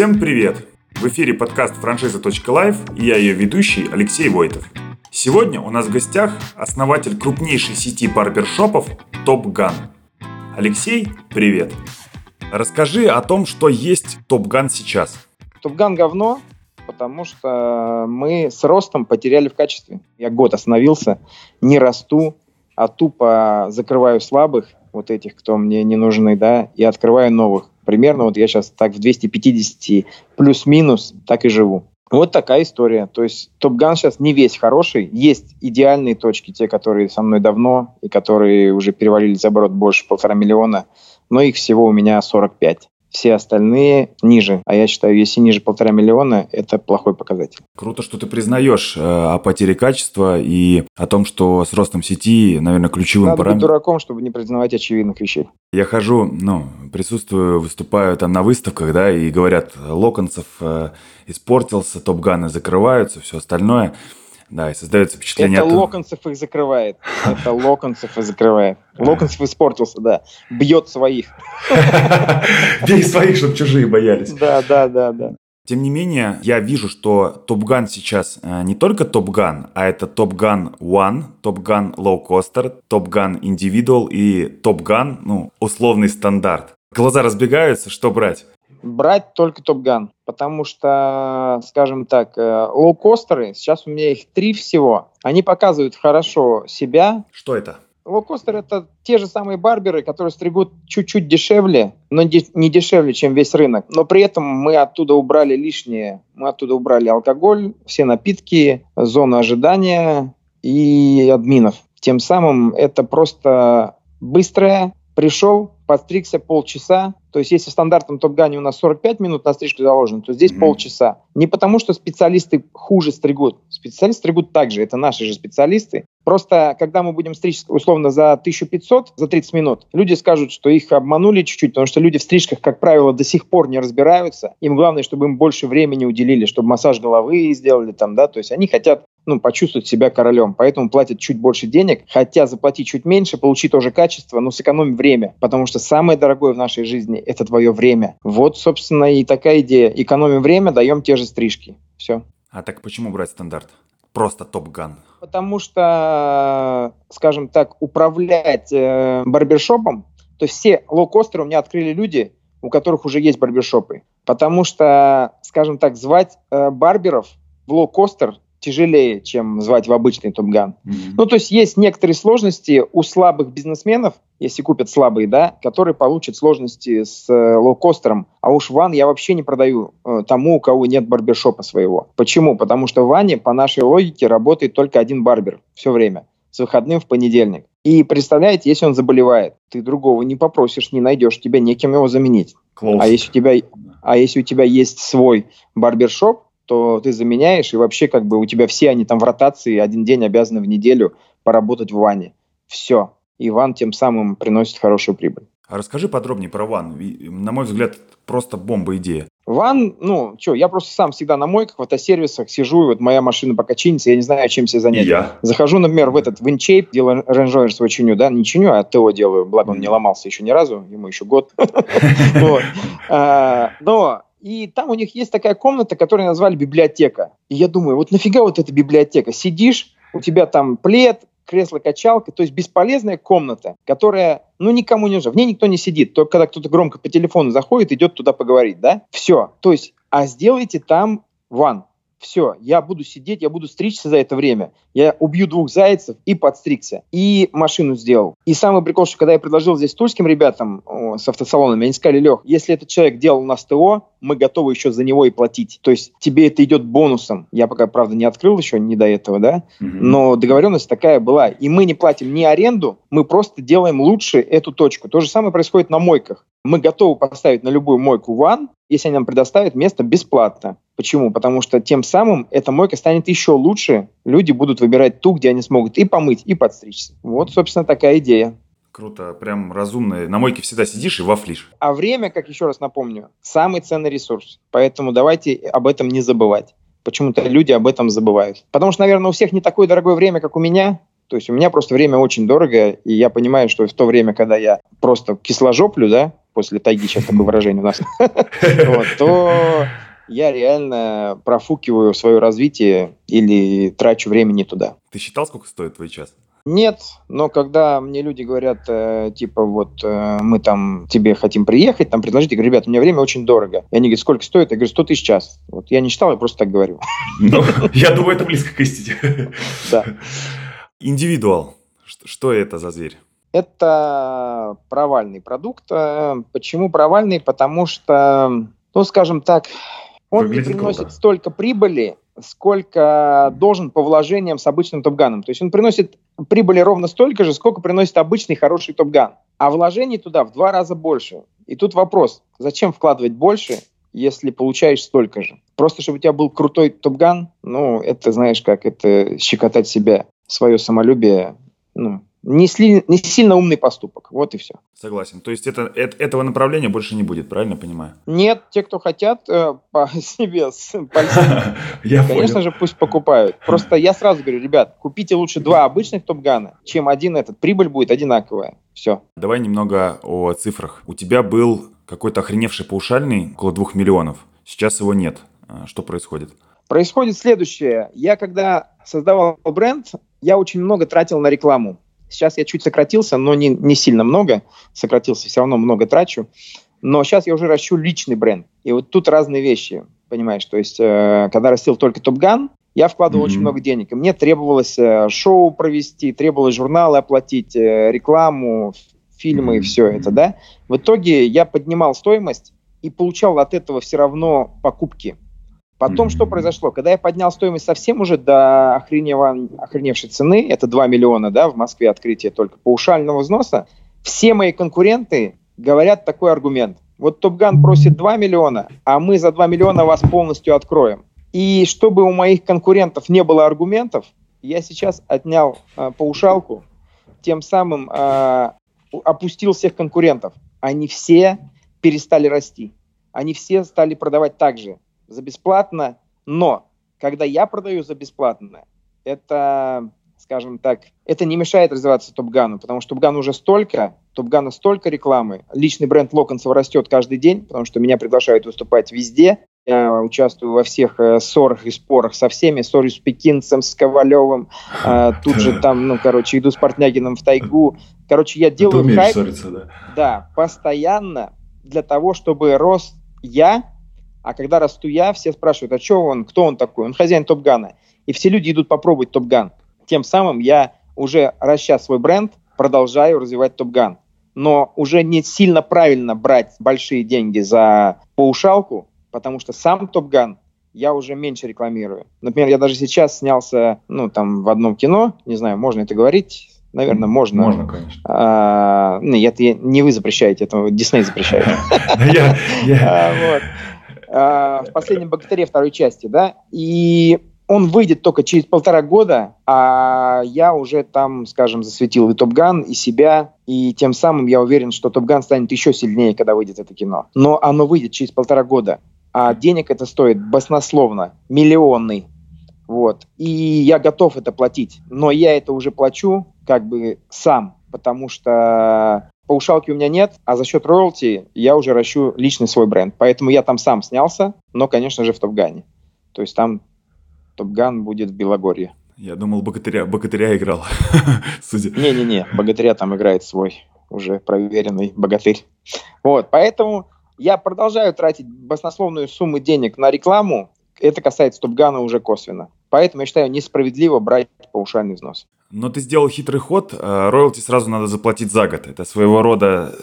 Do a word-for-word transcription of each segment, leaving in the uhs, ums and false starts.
Всем привет! В эфире подкаст «Франшиза.Лайф» и я ее ведущий Алексей Войтов. Сегодня у нас в гостях основатель крупнейшей сети барбершопов TopGun. Алексей, привет! Расскажи о том, что есть TopGun сейчас. TopGun говно, потому что мы с ростом потеряли в качестве. Я год остановился, не расту, а тупо закрываю слабых, вот этих, кто мне не нужны, да, и открываю новых. Примерно вот я сейчас так в двести пятьдесят плюс-минус так и живу. Вот такая история. То есть TopGun сейчас не весь хороший. Есть идеальные точки, те, которые со мной давно и которые уже перевалили за оборот больше полтора миллиона, но их всего у меня сорок пять. Все остальные ниже. А я считаю, если ниже полтора миллиона, это плохой показатель. Круто, что ты признаешь э, о потере качества и о том, что с ростом сети, наверное, ключевым параметром... Надо быть дураком, чтобы не признавать очевидных вещей. Я хожу, ну, присутствую, выступаю там на выставках, да, и говорят, Локонцев э, испортился, TopGun закрываются, все остальное. Да, и создается впечатление... Это от... Локонцев их закрывает. Это Локонцев их закрывает. Локонцев испортился, да. Бьет своих. Бей своих, чтобы чужие боялись. Да, да, да, да. Тем не менее, я вижу, что TopGun сейчас не только TopGun, а это TopGun One, TopGun Low Coaster, TopGun Individual и TopGun, ну, условный стандарт. Глаза разбегаются, что брать? Брать только TopGun, потому что, скажем так, лоукостеры, сейчас у меня их три всего, они показывают хорошо себя. Что это? Лоукостер – это те же самые барберы, которые стригут чуть-чуть дешевле, но не дешевле, чем весь рынок. Но при этом мы оттуда убрали лишнее. Мы оттуда убрали алкоголь, все напитки, зону ожидания и админов. Тем самым это просто быстрое. Пришел, подстригся полчаса. То есть, если в стандартном TopGun у нас сорок пять минут на стрижку заложено, то здесь mm-hmm. полчаса. Не потому, что специалисты хуже стригут. Специалисты стригут так же. Это наши же специалисты. Просто, когда мы будем стричь условно за тысячу пятьсот, за тридцать минут, люди скажут, что их обманули чуть-чуть, потому что люди в стрижках, как правило, до сих пор не разбираются. Им главное, чтобы им больше времени уделили, чтобы массаж головы сделали там, да. То есть, они хотят, ну, почувствовать себя королем, поэтому платят чуть больше денег, хотя заплатить чуть меньше, получи тоже качество, но сэкономь время, потому что самое дорогое в нашей жизни – это твое время. Вот, собственно, и такая идея. Экономим время, даем те же стрижки. Все. А так почему брать стандарт? Просто TopGun. Потому что, скажем так, управлять э, барбершопом, то есть все лоукостеры у меня открыли люди, у которых уже есть барбершопы, потому что, скажем так, звать э, барберов в лоукостер тяжелее, чем звать в обычный TopGun. Mm-hmm. Ну, то есть есть некоторые сложности у слабых бизнесменов, если купят слабые, да, которые получат сложности с э, лоукостером. А уж ван я вообще не продаю э, тому, у кого нет барбершопа своего. Почему? Потому что в ване, по нашей логике, работает только один барбер все время, с выходным в понедельник. И представляете, если он заболевает, ты другого не попросишь, не найдешь, тебе некем его заменить. А если, у тебя, а если у тебя есть свой барбершоп, то ты заменяешь, и вообще как бы у тебя все они там в ротации, один день обязаны в неделю поработать в ване. Все. И ван тем самым приносит хорошую прибыль. А расскажи подробнее про ван. На мой взгляд, просто бомба идея. Ван, ну, что, я просто сам всегда на мойках, в автосервисах сижу, и вот моя машина пока чинится, я не знаю, чем себя занять. Я. Захожу, например, в этот винчейп, делаю Range Rover свой чиню, да, не чиню, а ТО делаю, благо он не ломался еще ни разу, ему еще год. Но... И там у них есть такая комната, которую назвали библиотека. И я думаю, вот нафига вот эта библиотека? Сидишь, у тебя там плед, кресло-качалка, то есть бесполезная комната, которая, ну, никому не нужна. В ней никто не сидит. Только когда кто-то громко по телефону заходит, идет туда поговорить, да? Все. То есть, а сделайте там ван. Все, я буду сидеть, я буду стричься за это время. Я убью двух зайцев и подстригся. И машину сделал. И самый прикол, что когда я предложил здесь тульским ребятам о, с автосалонами, они сказали, Лех, если этот человек делал у нас ТО, мы готовы еще за него и платить. То есть тебе это идет бонусом. Я пока, правда, не открыл еще, не до этого, да? Mm-hmm. Но договоренность такая была. И мы не платим ни аренду, мы просто делаем лучше эту точку. То же самое происходит на мойках. Мы готовы поставить на любую мойку ван, если они нам предоставят место бесплатно. Почему? Потому что тем самым эта мойка станет еще лучше. Люди будут выбирать ту, где они смогут и помыть, и подстричься. Вот, собственно, такая идея. Круто, прям разумно. На мойке всегда сидишь и вафлишь. А время, как еще раз напомню, самый ценный ресурс. Поэтому давайте об этом не забывать. Почему-то люди об этом забывают. Потому что, наверное, у всех не такое дорогое время, как у меня. То есть у меня просто время очень дорого, и я понимаю, что в то время, когда я просто кисложоплю, да, после тайги, сейчас такое выражение у нас, то я реально профукиваю свое развитие или трачу время не туда. Ты считал, сколько стоит твой час? Нет, но когда мне люди говорят, э, типа, вот, э, мы там тебе хотим приехать, там предложить, я говорю, ребят, у меня время очень дорого. И они говорят, сколько стоит? Я говорю, сто тысяч час. Вот я не считал, я просто так говорю. Я думаю, это близко к истине. Да. Индивидуал. Что это за зверь? Это провальный продукт. Почему провальный? Потому что, ну, скажем так, он не приносит столько прибыли, сколько должен по вложениям с обычным TopGun'ом. То есть он приносит прибыли ровно столько же, сколько приносит обычный хороший TopGun. А вложений туда в два раза больше. И тут вопрос, зачем вкладывать больше, если получаешь столько же? Просто чтобы у тебя был крутой TopGun, ну, это, знаешь, как это щекотать себя, свое самолюбие, ну, не, сли, не сильно умный поступок. Вот и все. Согласен. То есть это, это, этого направления больше не будет, правильно понимаю? Нет, те, кто хотят э, по себе, конечно же, пусть покупают. Просто я сразу говорю, ребят, купите лучше два обычных TopGun'а, чем один этот. Прибыль будет одинаковая. Все. Давай немного о цифрах. У тебя был какой-то охреневший паушальный, около двух миллионов. Сейчас его нет. Что происходит? Происходит следующее. Я когда создавал бренд, я очень много тратил на рекламу. Сейчас я чуть сократился, но не, не сильно много. Сократился, все равно много трачу. Но сейчас я уже ращу личный бренд. И вот тут разные вещи, понимаешь. То есть, э, когда растил только TopGun, я вкладывал mm-hmm. очень много денег. И мне требовалось э, шоу провести, требовалось журналы оплатить, э, рекламу, фильмы mm-hmm. и все это, да. В итоге я поднимал стоимость и получал от этого все равно покупки. Потом mm-hmm. что произошло? Когда я поднял стоимость совсем уже до охренев... охреневшей цены, это два миллиона, да, в Москве открытие только паушального взноса, все мои конкуренты говорят такой аргумент. Вот TopGun просит два миллиона, а мы за два миллиона вас полностью откроем. И чтобы у моих конкурентов не было аргументов, я сейчас отнял э, паушалку, тем самым э, опустил всех конкурентов. Они все перестали расти. Они все стали продавать так же. За бесплатно, но когда я продаю за бесплатно, это, скажем так, это не мешает развиваться TopGun'у, потому что TopGun уже столько, TopGun'у столько рекламы, личный бренд Локонцева растет каждый день, потому что меня приглашают выступать везде, я участвую во всех э, ссорах и спорах со всеми, ссорюсь с Пекинцем, с Ковалевым, э, тут же там, ну, короче, иду с Портнягиным в тайгу, короче, я делаю хайп, ссориться, да. да, постоянно для того, чтобы рос я. А когда расту я, все спрашивают, а что он, кто он такой? Он хозяин TopGun'а. И все люди идут попробовать TopGun. Тем самым я уже, раща свой бренд, продолжаю развивать TopGun. Но уже не сильно правильно брать большие деньги за паушалку, потому что сам TopGun я уже меньше рекламирую. Например, я даже сейчас снялся, ну, там, в одном кино, не знаю, можно это говорить? Наверное, можно. Можно, конечно. А, нет, не вы запрещаете, это Disney запрещает. Вот. В «Последнем Богатыре» второй части, да, и он выйдет только через полтора года, а я уже там, скажем, засветил и TopGun, и себя, и тем самым я уверен, что TopGun станет еще сильнее, когда выйдет это кино. Но оно выйдет через полтора года, а денег это стоит баснословно, миллионный, вот, и я готов это платить, но я это уже плачу как бы сам, потому что... Паушалки у меня нет, а за счет роялти я уже ращу личный свой бренд. Поэтому я там сам снялся, но, конечно же, в TopGun'е. То есть там TopGun будет в Белогорье. Я думал, Богатыря, Богатыря играл. Не-не-не, Богатыря там играет свой уже проверенный Богатырь. Вот, поэтому я продолжаю тратить баснословную сумму денег на рекламу. Это касается TopGun'а уже косвенно. Поэтому я считаю несправедливо брать паушальный взнос. Но ты сделал хитрый ход, роялти сразу надо заплатить за год. Это своего рода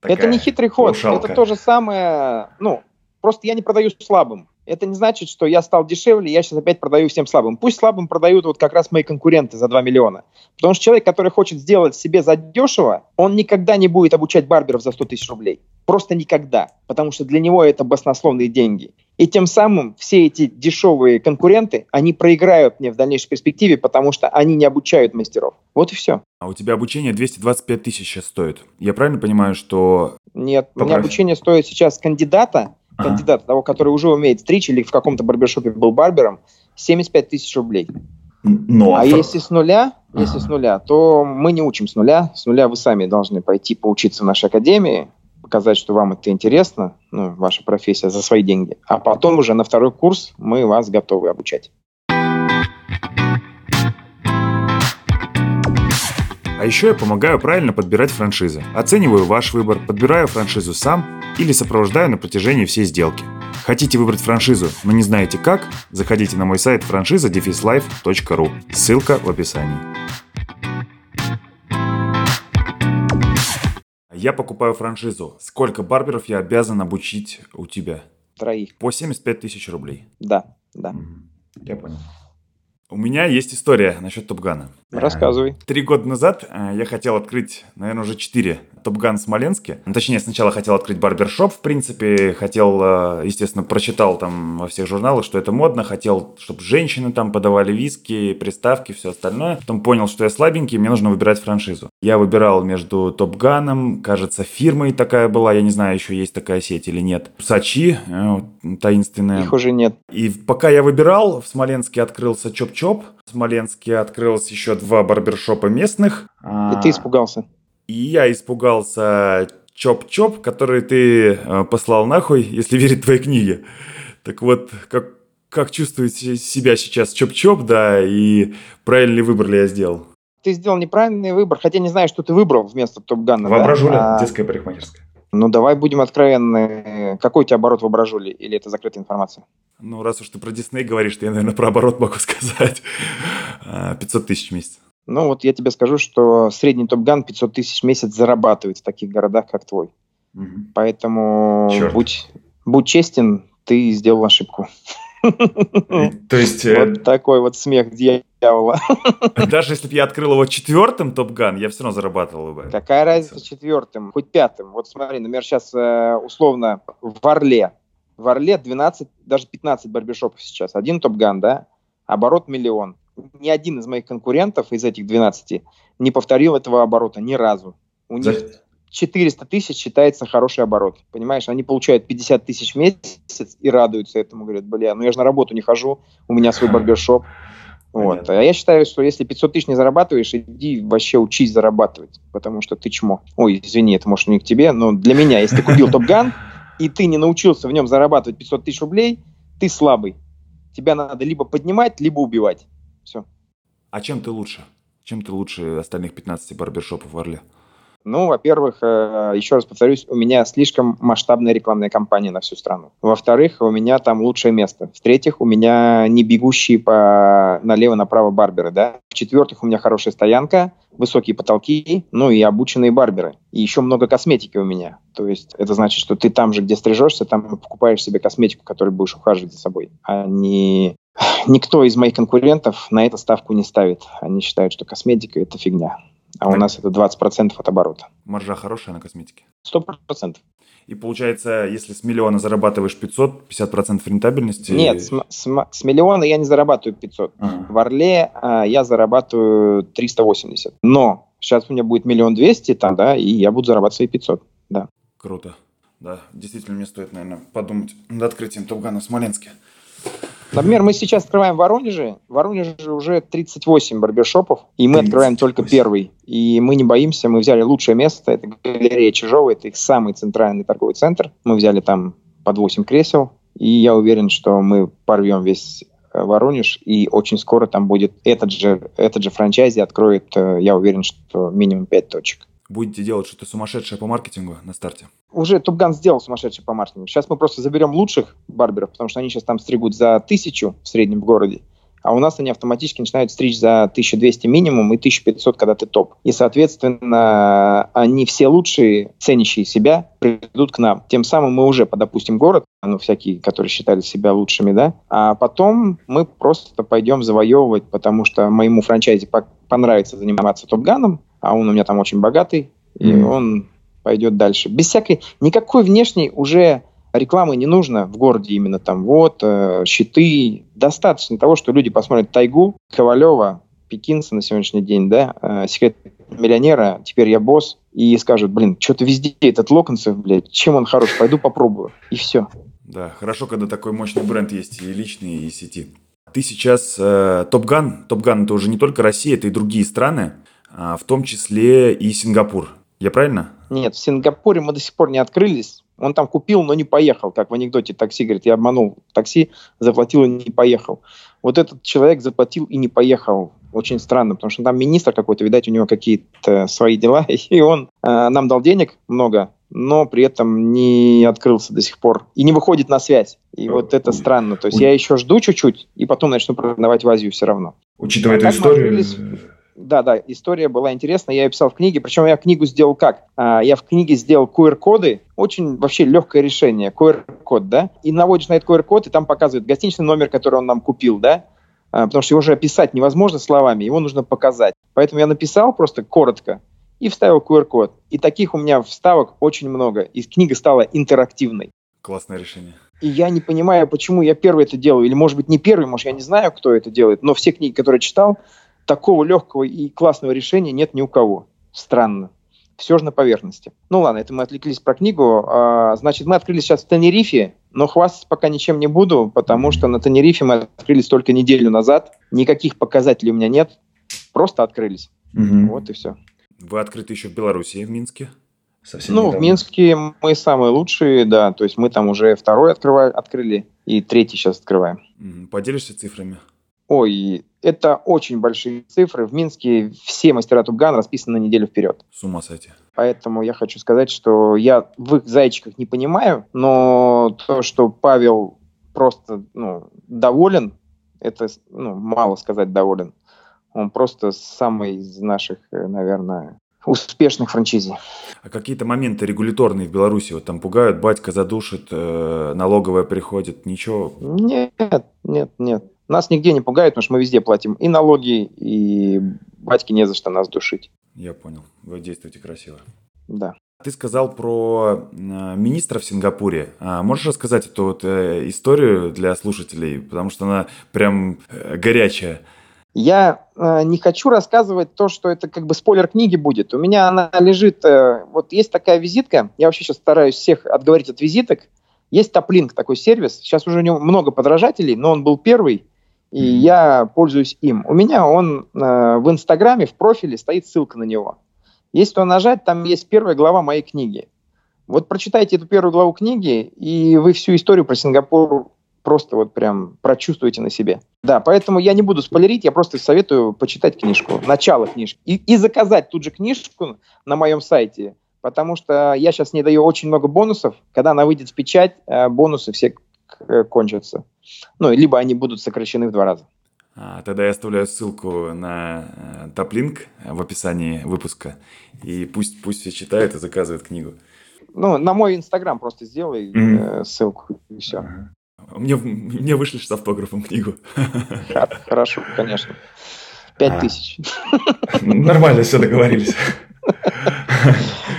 такая это не хитрый ход, паушалка. Это то же самое, ну, просто я не продаю слабым. Это не значит, что я стал дешевле, я сейчас опять продаю всем слабым. Пусть слабым продают вот как раз мои конкуренты за два миллиона. Потому что человек, который хочет сделать себе задешево, он никогда не будет обучать барберов за сто тысяч рублей. Просто никогда. Потому что для него это баснословные деньги. И тем самым все эти дешевые конкуренты, они проиграют мне в дальнейшей перспективе, потому что они не обучают мастеров. Вот и все. А у тебя обучение двести двадцать пять тысяч сейчас стоит. Я правильно понимаю, что... Нет, Поправь. у меня обучение стоит сейчас кандидата, ага. кандидата того, который уже умеет стричь или в каком-то барбершопе был барбером, семьдесят пять тысяч рублей. Но... А если с нуля, ага. если с нуля, то мы не учим с нуля. С нуля вы сами должны пойти поучиться в нашей академии. показать, что вам это интересно, ну, ваша профессия, за свои деньги. А потом уже на второй курс мы вас готовы обучать. А еще я помогаю правильно подбирать франшизы. Оцениваю ваш выбор, подбираю франшизу сам или сопровождаю на протяжении всей сделки. Хотите выбрать франшизу, но не знаете как? Заходите на мой сайт франшиза дефис лайф точка ру. Ссылка в описании. Я покупаю франшизу. Сколько барберов я обязан обучить у тебя? Троих. По семьдесят пять тысяч рублей? Да, да. Я понял. У меня есть история насчет TopGun'а. Рассказывай. Три года назад я хотел открыть, наверное, уже четыре TopGun в Смоленске. Точнее, сначала хотел открыть барбершоп, в принципе. Хотел, естественно, прочитал там во всех журналах, что это модно. Хотел, чтобы женщины там подавали виски, приставки, все остальное. Потом понял, что я слабенький, мне нужно выбирать франшизу. Я выбирал между TopGun'ом, кажется, фирмой такая была. Я не знаю, еще есть такая сеть или нет. Сачи таинственная. Их уже нет. И пока я выбирал, в Смоленске открылся Chop-Chop. В Смоленске открылось еще два барбершопа местных. И ты испугался. И я испугался Chop-Chop, который ты послал нахуй, если верить твоей книге. Так вот, как, как чувствует себя сейчас Chop-Chop, да, и правильный выбор ли я сделал? Ты сделал неправильный выбор, хотя не знаю, что ты выбрал вместо TopGun'а. Воображуля, да? а... детская парикмахерская. Ну, давай будем откровенны. Какой у тебя оборот в Воображуле? Или это закрытая информация? Ну, раз уж ты про Disney говоришь, то я, наверное, про оборот могу сказать. пятьсот тысяч в месяц. Ну, вот я тебе скажу, что средний TopGun пятьсот тысяч в месяц зарабатывает в таких городах, как твой. Угу. Поэтому будь, будь честен, ты сделал ошибку. То есть... Вот такой вот смех дьявола. Даже если бы я открыл его четвертым TopGun, я все равно зарабатывал бы. Какая разница четвертым, хоть пятым. Вот смотри, например, сейчас условно в Орле. В Орле двенадцать, даже пятнадцать барбершопов сейчас. Один TopGun, да? Оборот миллион. Ни один из моих конкурентов из этих двенадцати не повторил этого оборота ни разу. У них... четыреста тысяч считается хороший оборот. Понимаешь, они получают пятьдесят тысяч в месяц и радуются этому. Говорят, бля, ну я же на работу не хожу, у меня свой барбершоп. Вот. А я считаю, что если пятьсот тысяч не зарабатываешь, иди вообще учись зарабатывать, потому что ты чмо. Ой, извини, это может не к тебе, но для меня, если ты купил TopGun, и ты не научился в нем зарабатывать пятьсот тысяч рублей, ты слабый. Тебя надо либо поднимать, либо убивать. Все. А чем ты лучше? Чем ты лучше остальных пятнадцати барбершопов в Орле? Ну, во-первых, еще раз повторюсь, у меня слишком масштабная рекламная кампания на всю страну. Во-вторых, у меня там лучшее место. В-третьих, у меня не бегущие по налево-направо барберы, да. В-четвертых, у меня хорошая стоянка, высокие потолки, ну и обученные барберы. И еще много косметики у меня. То есть это значит, что ты там же, где стрижешься, там покупаешь себе косметику, которой будешь ухаживать за собой. А не... Никто из моих конкурентов на эту ставку не ставит. Они считают, что косметика – это фигня. А так. У нас это двадцать процентов от оборота. Маржа хорошая на косметике? сто процентов. И получается, если с миллиона зарабатываешь пятьсот, пятьдесят процентов рентабельности? Нет, и... с, с, с миллиона я не зарабатываю пятьсот. Ага. В Орле а, я зарабатываю триста восемьдесят. Но сейчас у меня будет миллион двести, там, да, и я буду зарабатывать свои пятьсот. Да. Круто. Да, действительно, мне стоит, наверное, подумать над открытием TopGun'а в Смоленске. Например, мы сейчас открываем в Воронеже. В Воронеже уже тридцать восемь барбершопов, и мы тридцать восемь открываем только первый. И мы не боимся, мы взяли лучшее место, это галерея Чижова, это их самый центральный торговый центр. Мы взяли там под восемь кресел, и я уверен, что мы порвем весь Воронеж, и очень скоро там будет этот же, этот же франчайзи откроет, я уверен, что минимум пять точек. Будете делать что-то сумасшедшее по маркетингу на старте? Уже TopGun сделал сумасшедшее по маркетингу. Сейчас мы просто заберем лучших барберов, потому что они сейчас там стригут за тысячу в среднем в городе, а у нас они автоматически начинают стричь за тысячу двести минимум и тысячу пятьсот, когда ты топ. И, соответственно, они все лучшие, ценящие себя, придут к нам. Тем самым мы уже подопустим город, ну, всякие, которые считали себя лучшими, да, а потом мы просто пойдем завоевывать, потому что моему франчайзе понравится заниматься TopGun'ом, а он у меня там очень богатый, и mm-hmm. он пойдет дальше. Без всякой, никакой внешней уже рекламы не нужно в городе именно там, вот, э, щиты. Достаточно того, что люди посмотрят Тайгу, Ковалева, Пекинца на сегодняшний день, да, э, «Секрет миллионера», «Теперь я босс», и скажут, блин, что-то везде этот Локонцев, блядь, чем он хорош, пойду попробую, и все. Да, хорошо, когда такой мощный бренд есть и личный, и сети. Ты сейчас э, TopGun, TopGun это уже не только Россия, это и другие страны, в том числе и Сингапур. Я правильно Нет, в Сингапуре мы до сих пор не открылись. Он там купил, но не поехал, как в анекдоте такси. Говорит, я обманул такси, заплатил и не поехал. Вот этот человек заплатил и не поехал. Очень странно, потому что там министр какой-то, видать, у него какие-то свои дела. И он э, нам дал денег много, но при этом не открылся до сих пор. И не выходит на связь. И а, вот это у... странно. То есть у... я еще жду чуть-чуть, и потом начну продавать в Азию все равно. Учитывая а эту историю... Да, да, история была интересная, я ее писал в книге, причем я книгу сделал как? Я в книге сделал ку эр коды, очень вообще легкое решение, ку эр код, да, и наводишь на этот ку эр код, и там показывает гостиничный номер, который он нам купил, да, потому что его же описать невозможно словами, его нужно показать. Поэтому я написал просто коротко и вставил ку эр код, и таких у меня вставок очень много, и книга стала интерактивной. Классное решение. И я не понимаю, почему я первый это делаю, или, может быть, не первый, может, я не знаю, кто это делает, но все книги, которые читал, такого легкого и классного решения нет ни у кого. Странно. Все же на поверхности. Ну ладно, это мы отвлеклись про книгу. А, значит, мы открылись сейчас в Тенерифе, но хвастаться пока ничем не буду, потому что на Тенерифе мы открылись только неделю назад. Никаких показателей у меня нет. Просто открылись. Угу. Вот и все. Вы открыты еще в Беларуси, в Минске? Совсем ну, недавно. В Минске мы самые лучшие, да. То есть мы там уже второй открывали, открыли и третий сейчас открываем. Угу. Поделишься цифрами? Ой, это очень большие цифры. В Минске все мастера TopGun расписаны на неделю вперед. С ума сойти. Поэтому я хочу сказать, что я в их зайчиках не понимаю, но то, что Павел просто ну, доволен, это ну, мало сказать доволен. Он просто самый из наших, наверное, успешных франчизи. А какие-то моменты регуляторные в Беларуси? Вот там пугают, батька задушит, налоговая приходит, ничего? Нет, нет, нет. Нас нигде не пугают, потому что мы везде платим и налоги, и батьки не за что нас душить. Я понял. Вы действуете красиво. Да. Ты сказал про министра в Сингапуре. А можешь рассказать эту вот историю для слушателей? Потому что она прям горячая. Я э, не хочу рассказывать то, что это как бы спойлер книги будет. У меня она лежит... Э, вот есть такая визитка. Я вообще сейчас стараюсь всех отговорить от визиток. Есть Taplink, такой сервис. Сейчас уже у него много подражателей, но он был первый. И я пользуюсь им. У меня он э, в Инстаграме, в профиле стоит ссылка на него. Если туда нажать, там есть первая глава моей книги. Вот прочитайте эту первую главу книги, и вы всю историю про Сингапур просто вот прям прочувствуете на себе. Да, поэтому я не буду спойлерить, я просто советую почитать книжку, начало книжки. И, и заказать тут же книжку на моем сайте, потому что я сейчас не даю очень много бонусов. Когда она выйдет в печать, э, бонусы все кончатся. Ну, либо они будут сокращены в два раза. А, тогда я оставляю ссылку на Taplink в описании выпуска. И пусть, пусть все читают и заказывают книгу. Ну, на мой Инстаграм просто сделай mm-hmm. ссылку, и все. Мне, мне вышлешь с автографом книгу. Хорошо, конечно. Пять а. тысяч. Нормально, все договорились.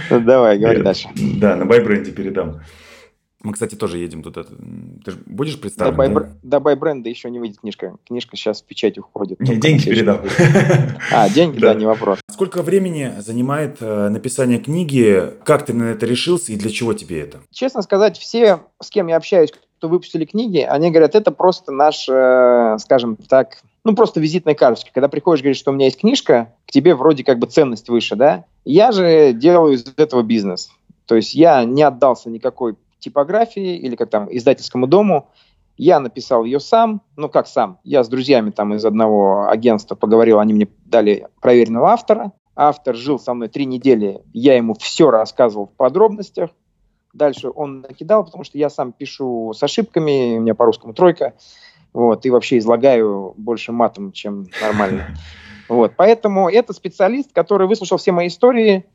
Давай, говори я, дальше. Да, на Байбренде передам. Мы, кстати, тоже едем туда. Ты же будешь представлен? До, да? До Байбренда еще не выйдет книжка. Книжка сейчас в печать уходит. Не, деньги передам. А, деньги, да. да, не вопрос. Сколько времени занимает э, написание книги? Как ты на это решился и для чего тебе это? Честно сказать, все, с кем я общаюсь, кто выпустили книги, они говорят, это просто наш, э, скажем так, ну просто визитная карточка. Когда приходишь и говоришь, что у меня есть книжка, к тебе вроде как бы ценность выше, да? Я же делаю из этого бизнес. То есть я не отдался никакой типографии или как там издательскому дому. Я написал ее сам, ну как сам, я с друзьями там из одного агентства поговорил, они мне дали проверенного автора. Автор жил со мной три недели, я ему все рассказывал в подробностях. Дальше он накидал, потому что я сам пишу с ошибками, у меня по-русскому тройка, вот, и вообще излагаю больше матом, чем нормально. Вот, поэтому это специалист, который выслушал все мои истории,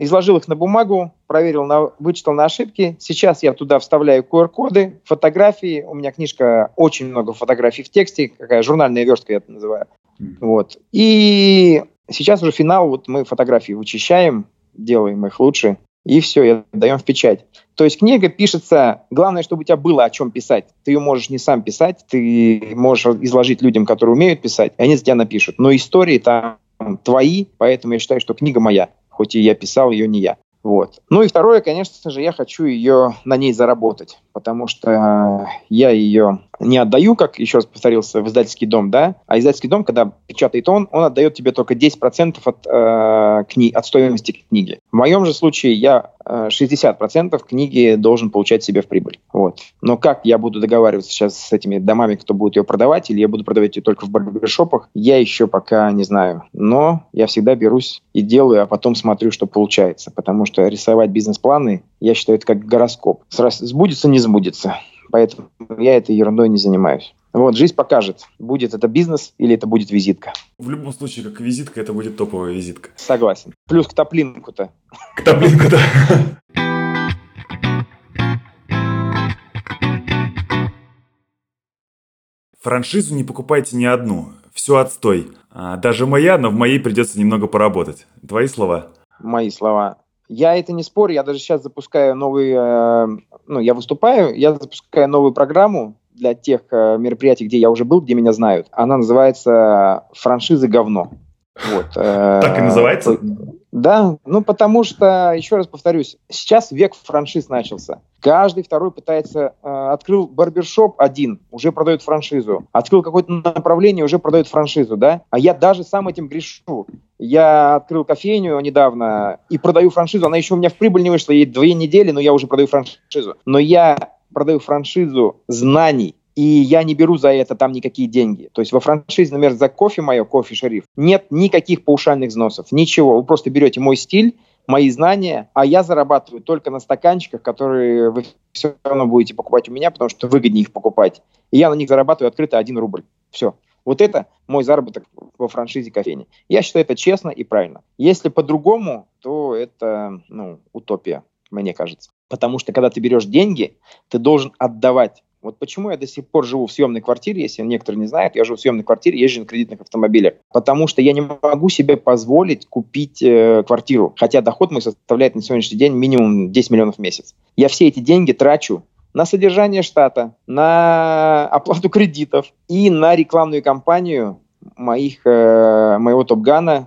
изложил их на бумагу, проверил, на, вычитал на ошибки. Сейчас я туда вставляю ку эр коды, фотографии. У меня книжка, очень много фотографий в тексте, какая журнальная верстка, я это называю. Mm-hmm. Вот. И сейчас уже финал, вот мы фотографии вычищаем, делаем их лучше, и все, и отдаем в печать. То есть книга пишется, главное, чтобы у тебя было о чем писать. Ты ее можешь не сам писать, ты можешь изложить людям, которые умеют писать, и они за тебя напишут. Но истории там твои, поэтому я считаю, что книга моя. Хоть и я писал ее, не я. Вот. Ну и второе, конечно же, я хочу ее на ней заработать. потому что я ее не отдаю, как еще раз повторился, в издательский дом, да, а издательский дом, когда печатает он, он отдает тебе только десять процентов от, э, кни- от стоимости книги. В моем же случае я э, шестьдесят процентов книги должен получать себе в прибыль. Вот. Но как я буду договариваться сейчас с этими домами, кто будет ее продавать, или я буду продавать ее только в барбершопах, я еще пока не знаю. Но я всегда берусь и делаю, а потом смотрю, что получается, потому что рисовать бизнес-планы, я считаю, это как гороскоп. Сразу сбудется, не сбудется. Поэтому я этой ерундой не занимаюсь. Вот, жизнь покажет, будет это бизнес или это будет визитка. В любом случае, как визитка, это будет топовая визитка. Согласен. Плюс к Таплинку-то. К Таплинку-то. Франшизу не покупайте ни одну. Все отстой. Даже моя, но в моей придется немного поработать. Твои слова? Мои слова. Я это не спорю, я даже сейчас запускаю новый, э, ну, я выступаю, я запускаю новую программу для тех э, мероприятий, где я уже был, где меня знают. Она называется «Франшизы говно». Вот, э, так и называется? Э, да, ну потому что, еще раз повторюсь, сейчас век франшиз начался. Каждый второй пытается... Э, открыл барбершоп один, уже продает франшизу. Открыл какое-то направление, уже продает франшизу, да? А я даже сам этим грешу. Я открыл кофейню недавно и продаю франшизу. Она еще у меня в прибыль не вышла, ей две недели, но я уже продаю франшизу. Но я продаю франшизу знаний, и я не беру за это там никакие деньги. То есть во франшизе, например, за кофе мое, кофе «Шериф», нет никаких паушальных взносов, ничего. Вы просто берете мой стиль, мои знания, а я зарабатываю только на стаканчиках, которые вы все равно будете покупать у меня, потому что выгоднее их покупать. И я на них зарабатываю открыто один рубль. Все. Вот это мой заработок во франшизе кофейни. Я считаю, это честно и правильно. Если по-другому, то это, ну, утопия, мне кажется. Потому что, когда ты берешь деньги, ты должен отдавать. Вот почему я до сих пор живу в съемной квартире, если некоторые не знают, я живу в съемной квартире, езжу на кредитных автомобилях, потому что я не могу себе позволить купить э, квартиру, хотя доход мой составляет на сегодняшний день минимум десять миллионов в месяц. Я все эти деньги трачу на содержание штата, на оплату кредитов и на рекламную кампанию моих, э, моего TopGun'а,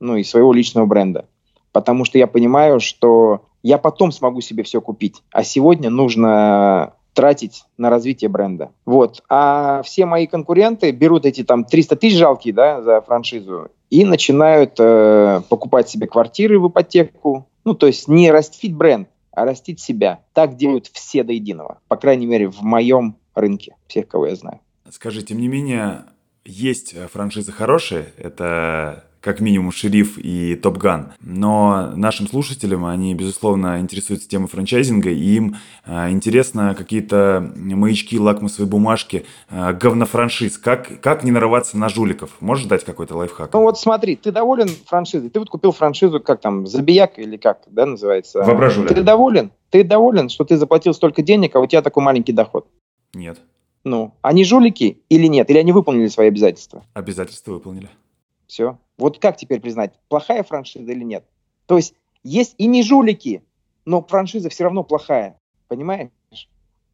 ну и своего личного бренда, потому что я понимаю, что я потом смогу себе все купить, а сегодня нужно... тратить на развитие бренда. Вот. А все мои конкуренты берут эти там триста тысяч жалкие, да, за франшизу и начинают э, покупать себе квартиры в ипотеку. Ну, то есть не растить бренд, а растить себя. Так делают все до единого. По крайней мере, в моем рынке. Всех, кого я знаю. Скажи, тем не менее, есть франшизы хорошие. Это... как минимум «Шериф» и «TopGun». Но нашим слушателям, они, безусловно, интересуются темой франчайзинга, и им а, интересно какие-то маячки, лакмусовые бумажки, а, говнофраншиз. Как, как не нарываться на жуликов? Можешь дать какой-то лайфхак? Ну вот смотри, ты доволен франшизой? Ты вот купил франшизу, как там, «Забияк» или как, да, называется? Воображу. Ты доволен? Ты доволен, что ты заплатил столько денег, а у тебя такой маленький доход? Нет. Ну, они жулики или нет? Или они выполнили свои обязательства? Обязательства выполнили. Все. Вот как теперь признать, плохая франшиза или нет? То есть есть и не жулики, но франшиза все равно плохая. Понимаешь?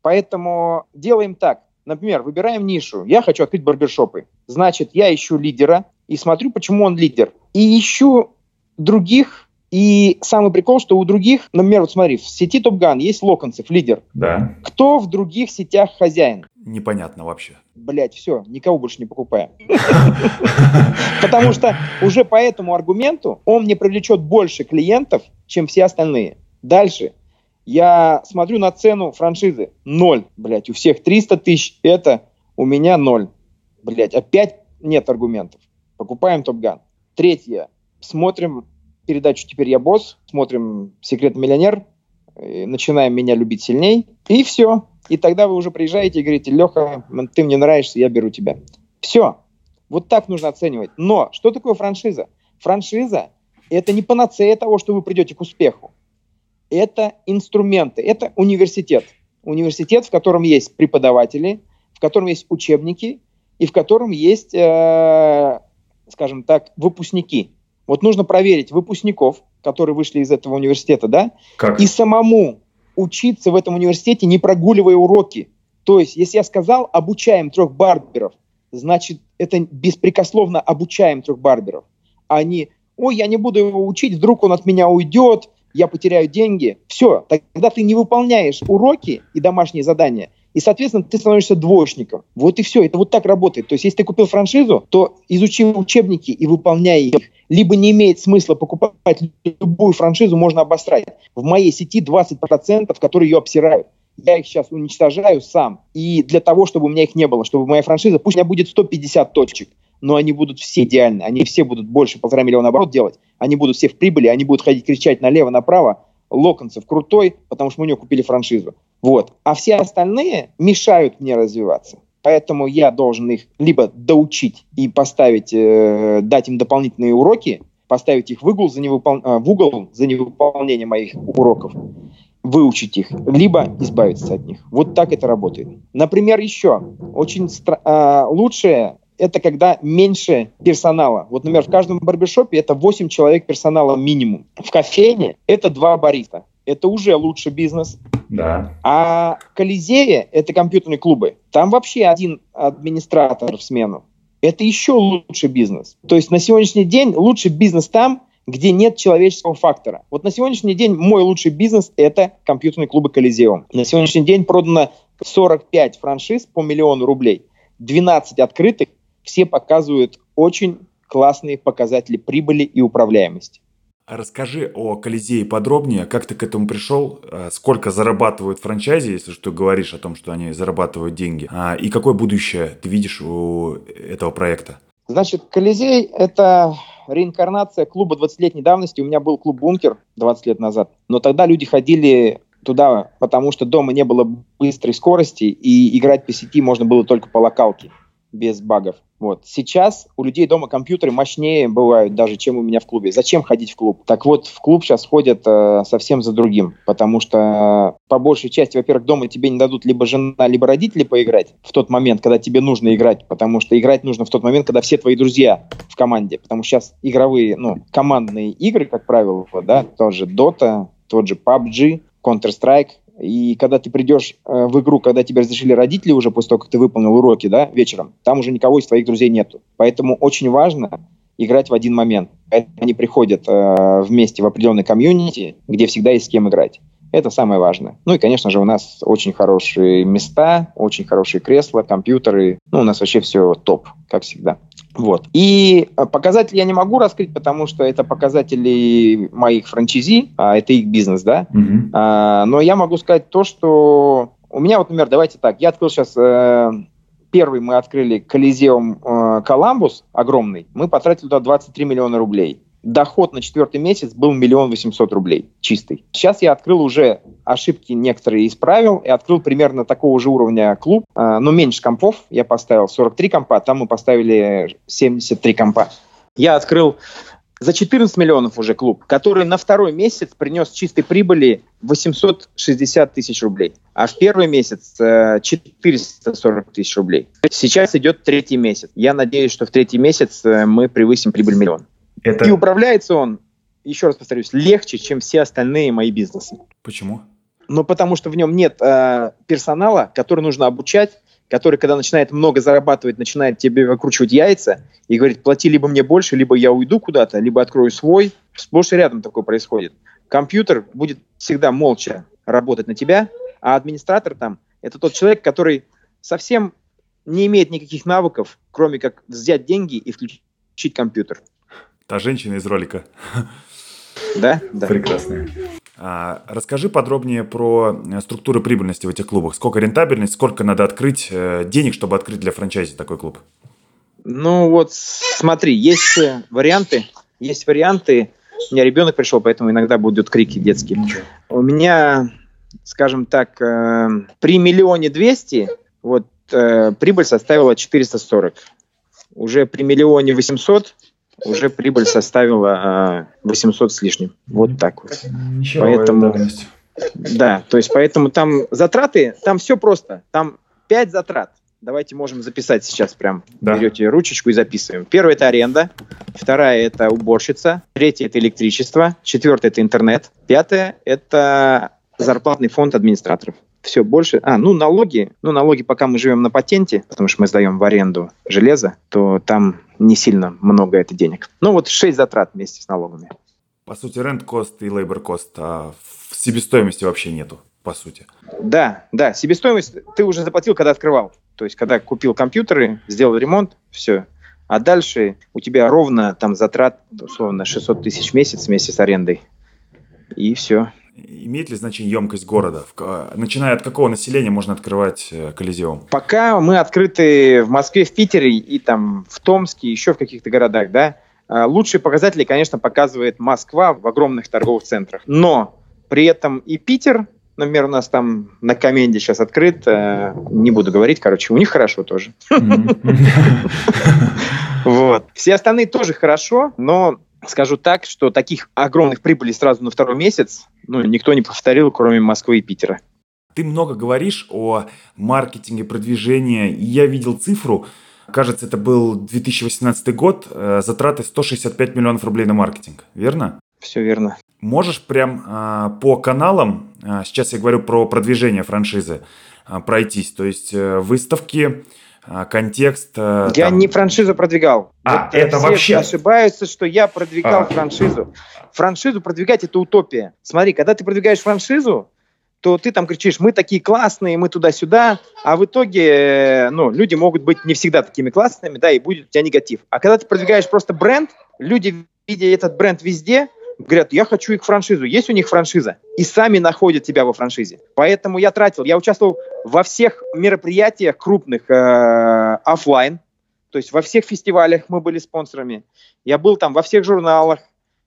Поэтому делаем так. Например, выбираем нишу. Я хочу открыть барбершопы. Значит, я ищу лидера и смотрю, почему он лидер. И ищу других. И самый прикол, что у других, например, вот смотри, в сети TopGun есть Локонцев, лидер. Да. Кто в других сетях хозяин? Непонятно вообще. Блять, все, никого больше не покупаем. Потому что уже по этому аргументу он мне привлечет больше клиентов, чем все остальные. Дальше я смотрю на цену франшизы. Ноль, блять, у всех триста тысяч, это у меня ноль. Блять, опять нет аргументов. Покупаем TopGun. Третье, смотрим передачу «Теперь я босс», смотрим «Секрет миллионер», начинаем меня любить сильней, и все. И тогда вы уже приезжаете и говорите: «Леха, ты мне нравишься, я беру тебя». Все. Вот так нужно оценивать. Но что такое франшиза? Франшиза – это не панацея того, что вы придете к успеху. Это инструменты, это университет. Университет, в котором есть преподаватели, в котором есть учебники и в котором есть, э, скажем так, выпускники. Вот нужно проверить выпускников, которые вышли из этого университета, да, как? И самому учиться в этом университете, не прогуливая уроки. То есть, если я сказал, обучаем трех барберов, значит, это беспрекословно обучаем трех барберов. А не, ой, я не буду его учить, вдруг он от меня уйдет, я потеряю деньги, все, тогда ты не выполняешь уроки и домашние задания, и, соответственно, ты становишься двоечником. Вот и все, это вот так работает. То есть, если ты купил франшизу, то изучи учебники и выполняй их. Либо не имеет смысла покупать любую франшизу, можно обосрать. В моей сети двадцать процентов, которые ее обсирают. Я их сейчас уничтожаю сам. И для того, чтобы у меня их не было, чтобы моя франшиза, пусть у меня будет сто пятьдесят точек, но они будут все идеальны. Они все будут больше полтора миллиона оборот делать. Они будут все в прибыли, они будут ходить кричать налево-направо. Локонцев крутой, потому что мы у него купили франшизу. Вот. А все остальные мешают мне развиваться. Поэтому я должен их либо доучить и поставить, э, дать им дополнительные уроки, поставить их в угол за невыпол... в угол за невыполнение моих уроков, выучить их, либо избавиться от них. Вот так это работает. Например, еще очень стра... э, лучшее – это когда меньше персонала. Вот, например, в каждом барбершопе это восемь человек персонала минимум. В кофейне это два бариста. Это уже лучший бизнес. Да. А Колизея – это компьютерные клубы. Там вообще один администратор в смену. Это еще лучший бизнес. То есть на сегодняшний день лучший бизнес там, где нет человеческого фактора. Вот на сегодняшний день мой лучший бизнес – это компьютерные клубы Colizeum. На сегодняшний день продано сорок пять франшиз по миллиону рублей. двенадцать открытых. Все показывают очень классные показатели прибыли и управляемости. Расскажи о Колизее подробнее, как ты к этому пришел, сколько зарабатывают франчайзи, если что говоришь о том, что они зарабатывают деньги, и какое будущее ты видишь у этого проекта? Значит, Колизей – это реинкарнация клуба двадцатилетней давности. У меня был клуб «Бункер» двадцать лет назад, но тогда люди ходили туда, потому что дома не было быстрой скорости, и играть по сети можно было только по локалке, без багов. Вот. Сейчас у людей дома компьютеры мощнее бывают даже, чем у меня в клубе. Зачем ходить в клуб? Так вот, в клуб сейчас ходят э, совсем за другим, потому что э, по большей части, во-первых, дома тебе не дадут либо жена, либо родители поиграть в тот момент, когда тебе нужно играть, потому что играть нужно в тот момент, когда все твои друзья в команде, потому что сейчас игровые, ну, командные игры, как правило, да, тот же Dota, тот же пабг, Counter-Strike. И когда ты придешь э, в игру, когда тебе разрешили родители уже после того, как ты выполнил уроки, да, вечером, там уже никого из твоих друзей нету. Поэтому очень важно играть в один момент. Они приходят э, вместе в определенной комьюнити, где всегда есть с кем играть. Это самое важное. Ну и, конечно же, у нас очень хорошие места, очень хорошие кресла, компьютеры. Ну, у нас вообще все топ, как всегда. Вот. И показатели я не могу раскрыть, потому что это показатели моих франчайзи, а это их бизнес, да. Mm-hmm. А, но я могу сказать то, что у меня, вот, например, давайте так, я открыл сейчас... Э, первый мы открыли Colizeum э, Columbus, огромный. Мы потратили туда двадцать три миллиона рублей. Доход на четвертый месяц был один миллион восемьсот рублей чистый. Сейчас я открыл уже ошибки некоторые, исправил, и открыл примерно такого же уровня клуб, но меньше компов. Я поставил сорок три компа, там мы поставили семьдесят три компа. Я открыл за четырнадцать миллионов уже клуб, который на второй месяц принес чистой прибыли восемьсот шестьдесят тысяч рублей, а в первый месяц четыреста сорок тысяч рублей. Сейчас идет третий месяц. Я надеюсь, что в третий месяц мы превысим прибыль миллион. Это... И управляется он, еще раз повторюсь, легче, чем все остальные мои бизнесы. Почему? Ну, потому что в нем нет э, персонала, который нужно обучать, который, когда начинает много зарабатывать, начинает тебе выкручивать яйца и говорит, плати либо мне больше, либо я уйду куда-то, либо открою свой. Сплошь и рядом такое происходит. Компьютер будет всегда молча работать на тебя, а администратор там – это тот человек, который совсем не имеет никаких навыков, кроме как взять деньги и включить компьютер. Та женщина из ролика. Да? Да. Прекрасная. А, расскажи подробнее про структуру прибыльности в этих клубах. Сколько рентабельность, сколько надо открыть э, денег, чтобы открыть для франчайзи такой клуб? Ну вот смотри, есть варианты. Есть варианты. У меня ребенок пришел, поэтому иногда будут крики детские. Ничего. У меня, скажем так, э, при миллионе двести вот, э, прибыль составила четыреста сорок. Уже при миллионе восемьсот уже прибыль составила восемьсот с лишним. Вот так вот. Ничего, поэтому, да, то есть поэтому там затраты, там все просто. Там пять затрат. Давайте можем записать сейчас прям. Да. Берете ручечку и записываем. Первая – это аренда. Вторая – это уборщица. Третья – это электричество. Четвертая – это интернет. Пятая – это зарплатный фонд администраторов. Все больше. А, ну налоги. Ну налоги, пока мы живем на патенте, потому что мы сдаем в аренду железо, то там не сильно много это денег. Ну вот шесть затрат вместе с налогами. По сути, рент-кост и лейбор-кост, а в себестоимости вообще нету, по сути. Да, да, себестоимость ты уже заплатил, когда открывал. То есть, когда купил компьютеры, сделал ремонт, все. А дальше у тебя ровно там затрат, условно, шестьсот тысяч в месяц вместе с арендой. И все. Имеет ли значение емкость города? Начиная от какого населения можно открывать Colizeum? Пока мы открыты в Москве, в Питере и там в Томске, еще в каких-то городах, да. Лучшие показатели, конечно, показывает Москва в огромных торговых центрах. Но при этом и Питер, например, у нас там на Коменде сейчас открыт. Не буду говорить, короче, у них хорошо тоже. Все остальные тоже хорошо, но... Скажу так, что таких огромных прибылей сразу на второй месяц ну, никто не повторил, кроме Москвы и Питера. Ты много говоришь о маркетинге, продвижении. Я видел цифру, кажется, это был две тысячи восемнадцатый год, затраты сто шестьдесят пять миллионов рублей на маркетинг, верно? Все верно. Можешь прям а, по каналам, а, сейчас я говорю про продвижение франшизы, а, пройтись, то есть а, выставки... контекст... Я там... не франшизу продвигал. А, вот это все вообще... ошибаются, что я продвигал а. франшизу. Франшизу продвигать – это утопия. Смотри, когда ты продвигаешь франшизу, то ты там кричишь, мы такие классные, мы туда-сюда, а в итоге ну, люди могут быть не всегда такими классными, да, и будет у тебя негатив. А когда ты продвигаешь просто бренд, люди, видя этот бренд везде, говорят, я хочу их франшизу. Есть у них франшиза. И сами находят тебя во франшизе. Поэтому я тратил. Я участвовал во всех мероприятиях крупных э, офлайн. То есть во всех фестивалях мы были спонсорами. Я был там во всех журналах.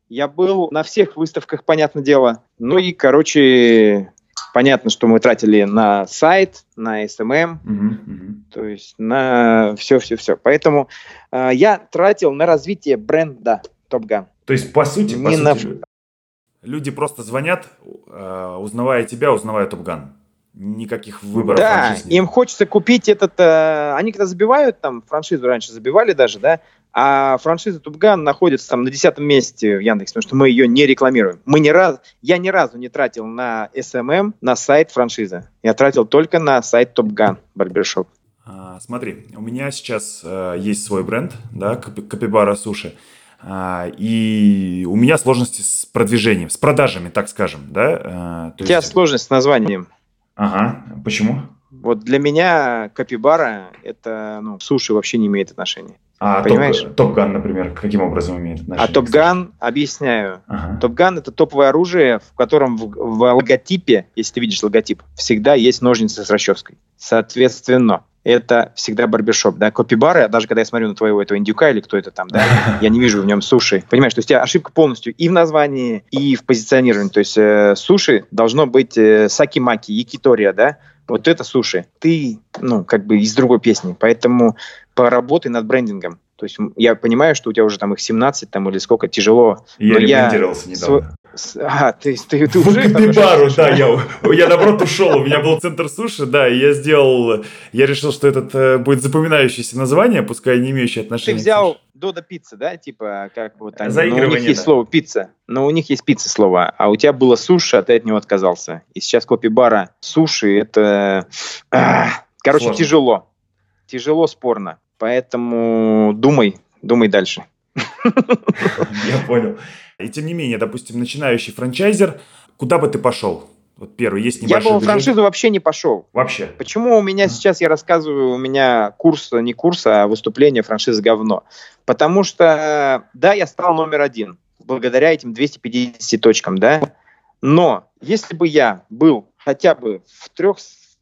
Я был на всех выставках, понятное дело. Ну и, короче, понятно, что мы тратили на сайт, на эс эм эм. Mm-hmm. Mm-hmm. То есть на все-все-все. Поэтому э, я тратил на развитие бренда TopGun. То есть, по сути, по сути на... люди просто звонят, э, узнавая тебя, узнавая TopGun. Никаких выборов. Да, им хочется купить этот... Э, они когда забивают, там, франшизу раньше забивали даже, да, а франшиза TopGun находится там на десятом месте в Яндексе, потому что мы ее не рекламируем. Мы ни раз, я ни разу не тратил на эс эм эм, на сайт франшизы. Я тратил только на сайт TopGun Барбершоп. А, смотри, у меня сейчас э, есть свой бренд, да, Capybara Суши. И у меня сложности с продвижением, с продажами, так скажем, да? То у тебя есть... сложность с названием. Ага, почему? Вот для меня Capybara это, ну, суши вообще не имеет отношения. А понимаешь? TopGun, например, каким образом имеет отношение? А TopGun, объясняю. Ага. TopGun это топовое оружие, в котором в, в логотипе, если ты видишь логотип, всегда есть ножницы с расческой. Соответственно, это всегда барбершоп, да, Capybara, даже когда я смотрю на твоего этого индюка или кто это там, да, я не вижу в нем суши, понимаешь, то есть у тебя ошибка полностью и в названии, и в позиционировании, то есть э, суши должно быть э, сакимаки, якитория, да, вот это суши, ты, ну, как бы из другой песни, поэтому поработай над брендингом, то есть я понимаю, что у тебя уже там их семнадцать там или сколько, тяжело. Я ребрендировался я... недавно. А, ты, ты, ты уже... Capybara, да, я, я наоборот ушел, у меня был центр суши, да, и я сделал, я решил, что это будет запоминающееся название, пускай не имеющее отношения. Ты взял Додо пицца, да, типа, как вот они, ну, у них есть да. слово пицца, но у них есть пицца слово, а у тебя было суши, а ты от него отказался, и сейчас Capybara суши, это, короче, сложно. тяжело, тяжело, спорно, поэтому думай, думай дальше. Я понял. И тем не менее, допустим, начинающий франчайзер, куда бы ты пошел? Вот первый, есть небольшой... Я бы в франшизу вообще не пошел. Вообще? Почему у меня сейчас, я рассказываю, у меня курс, не курс, а выступление франшизы говно? Потому что, да, я стал номер один, благодаря этим двести пятидесяти точкам, да? Но если бы я был хотя бы в трех...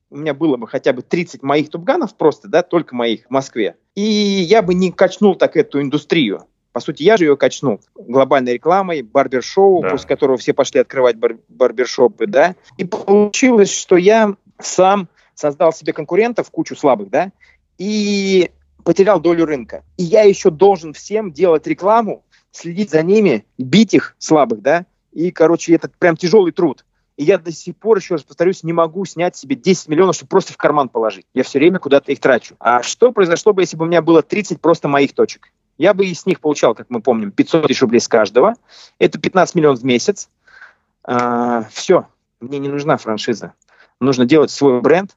У меня было бы хотя бы тридцать моих TopGun'ов просто, да, только моих в Москве. И я бы не качнул так эту индустрию. По сути, я же ее качнул глобальной рекламой, барбершоу, да. после которого все пошли открывать бар- барбершопы, да. И получилось, что я сам создал себе конкурентов, кучу слабых, да, и потерял долю рынка. И я еще должен всем делать рекламу, следить за ними, бить их слабых, да. И, короче, это прям тяжелый труд. И я до сих пор, еще раз повторюсь, не могу снять себе десять миллионов, чтобы просто в карман положить. Я все время куда-то их трачу. А что произошло бы, если бы у меня было тридцать просто моих точек? Я бы из них получал, как мы помним, пятьсот тысяч рублей с каждого. Это пятнадцать миллионов в месяц. А, все. Мне не нужна франшиза. Нужно делать свой бренд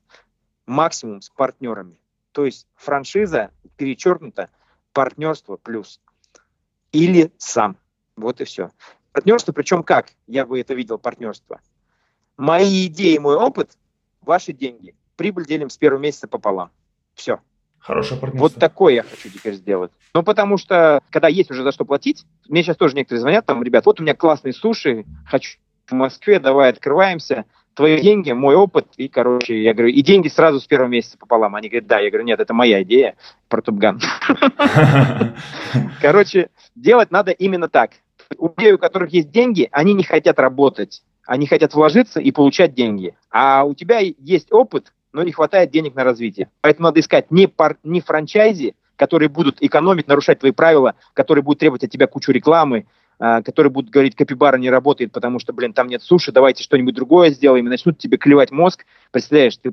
максимум с партнерами. То есть франшиза, перечеркнуто, партнерство плюс. Или сам. Вот и все. партнерство, причем как я бы это видел партнерство? Мои идеи, мой опыт, ваши деньги. Прибыль делим с первого месяца пополам. Все. Хорошее партнерство. Вот такое я хочу теперь сделать. Ну, потому что, когда есть уже за что платить, мне сейчас тоже некоторые звонят, там, ребят, вот у меня классные суши, хочу в Москве, давай открываемся, твои деньги, мой опыт, и, короче, я говорю, и деньги сразу с первого месяца пополам. Они говорят, да, я говорю, нет, это моя идея про TopGun. Короче, делать надо именно так. У людей, у которых есть деньги, они не хотят работать, они хотят вложиться и получать деньги. А у тебя есть опыт, но не хватает денег на развитие. Поэтому надо искать не, пар- не франчайзи, которые будут экономить, нарушать твои правила, которые будут требовать от тебя кучу рекламы, э, которые будут говорить, капибара не работает, потому что, блин, там нет суши, давайте что-нибудь другое сделаем, и начнут тебе клевать мозг. Представляешь, ты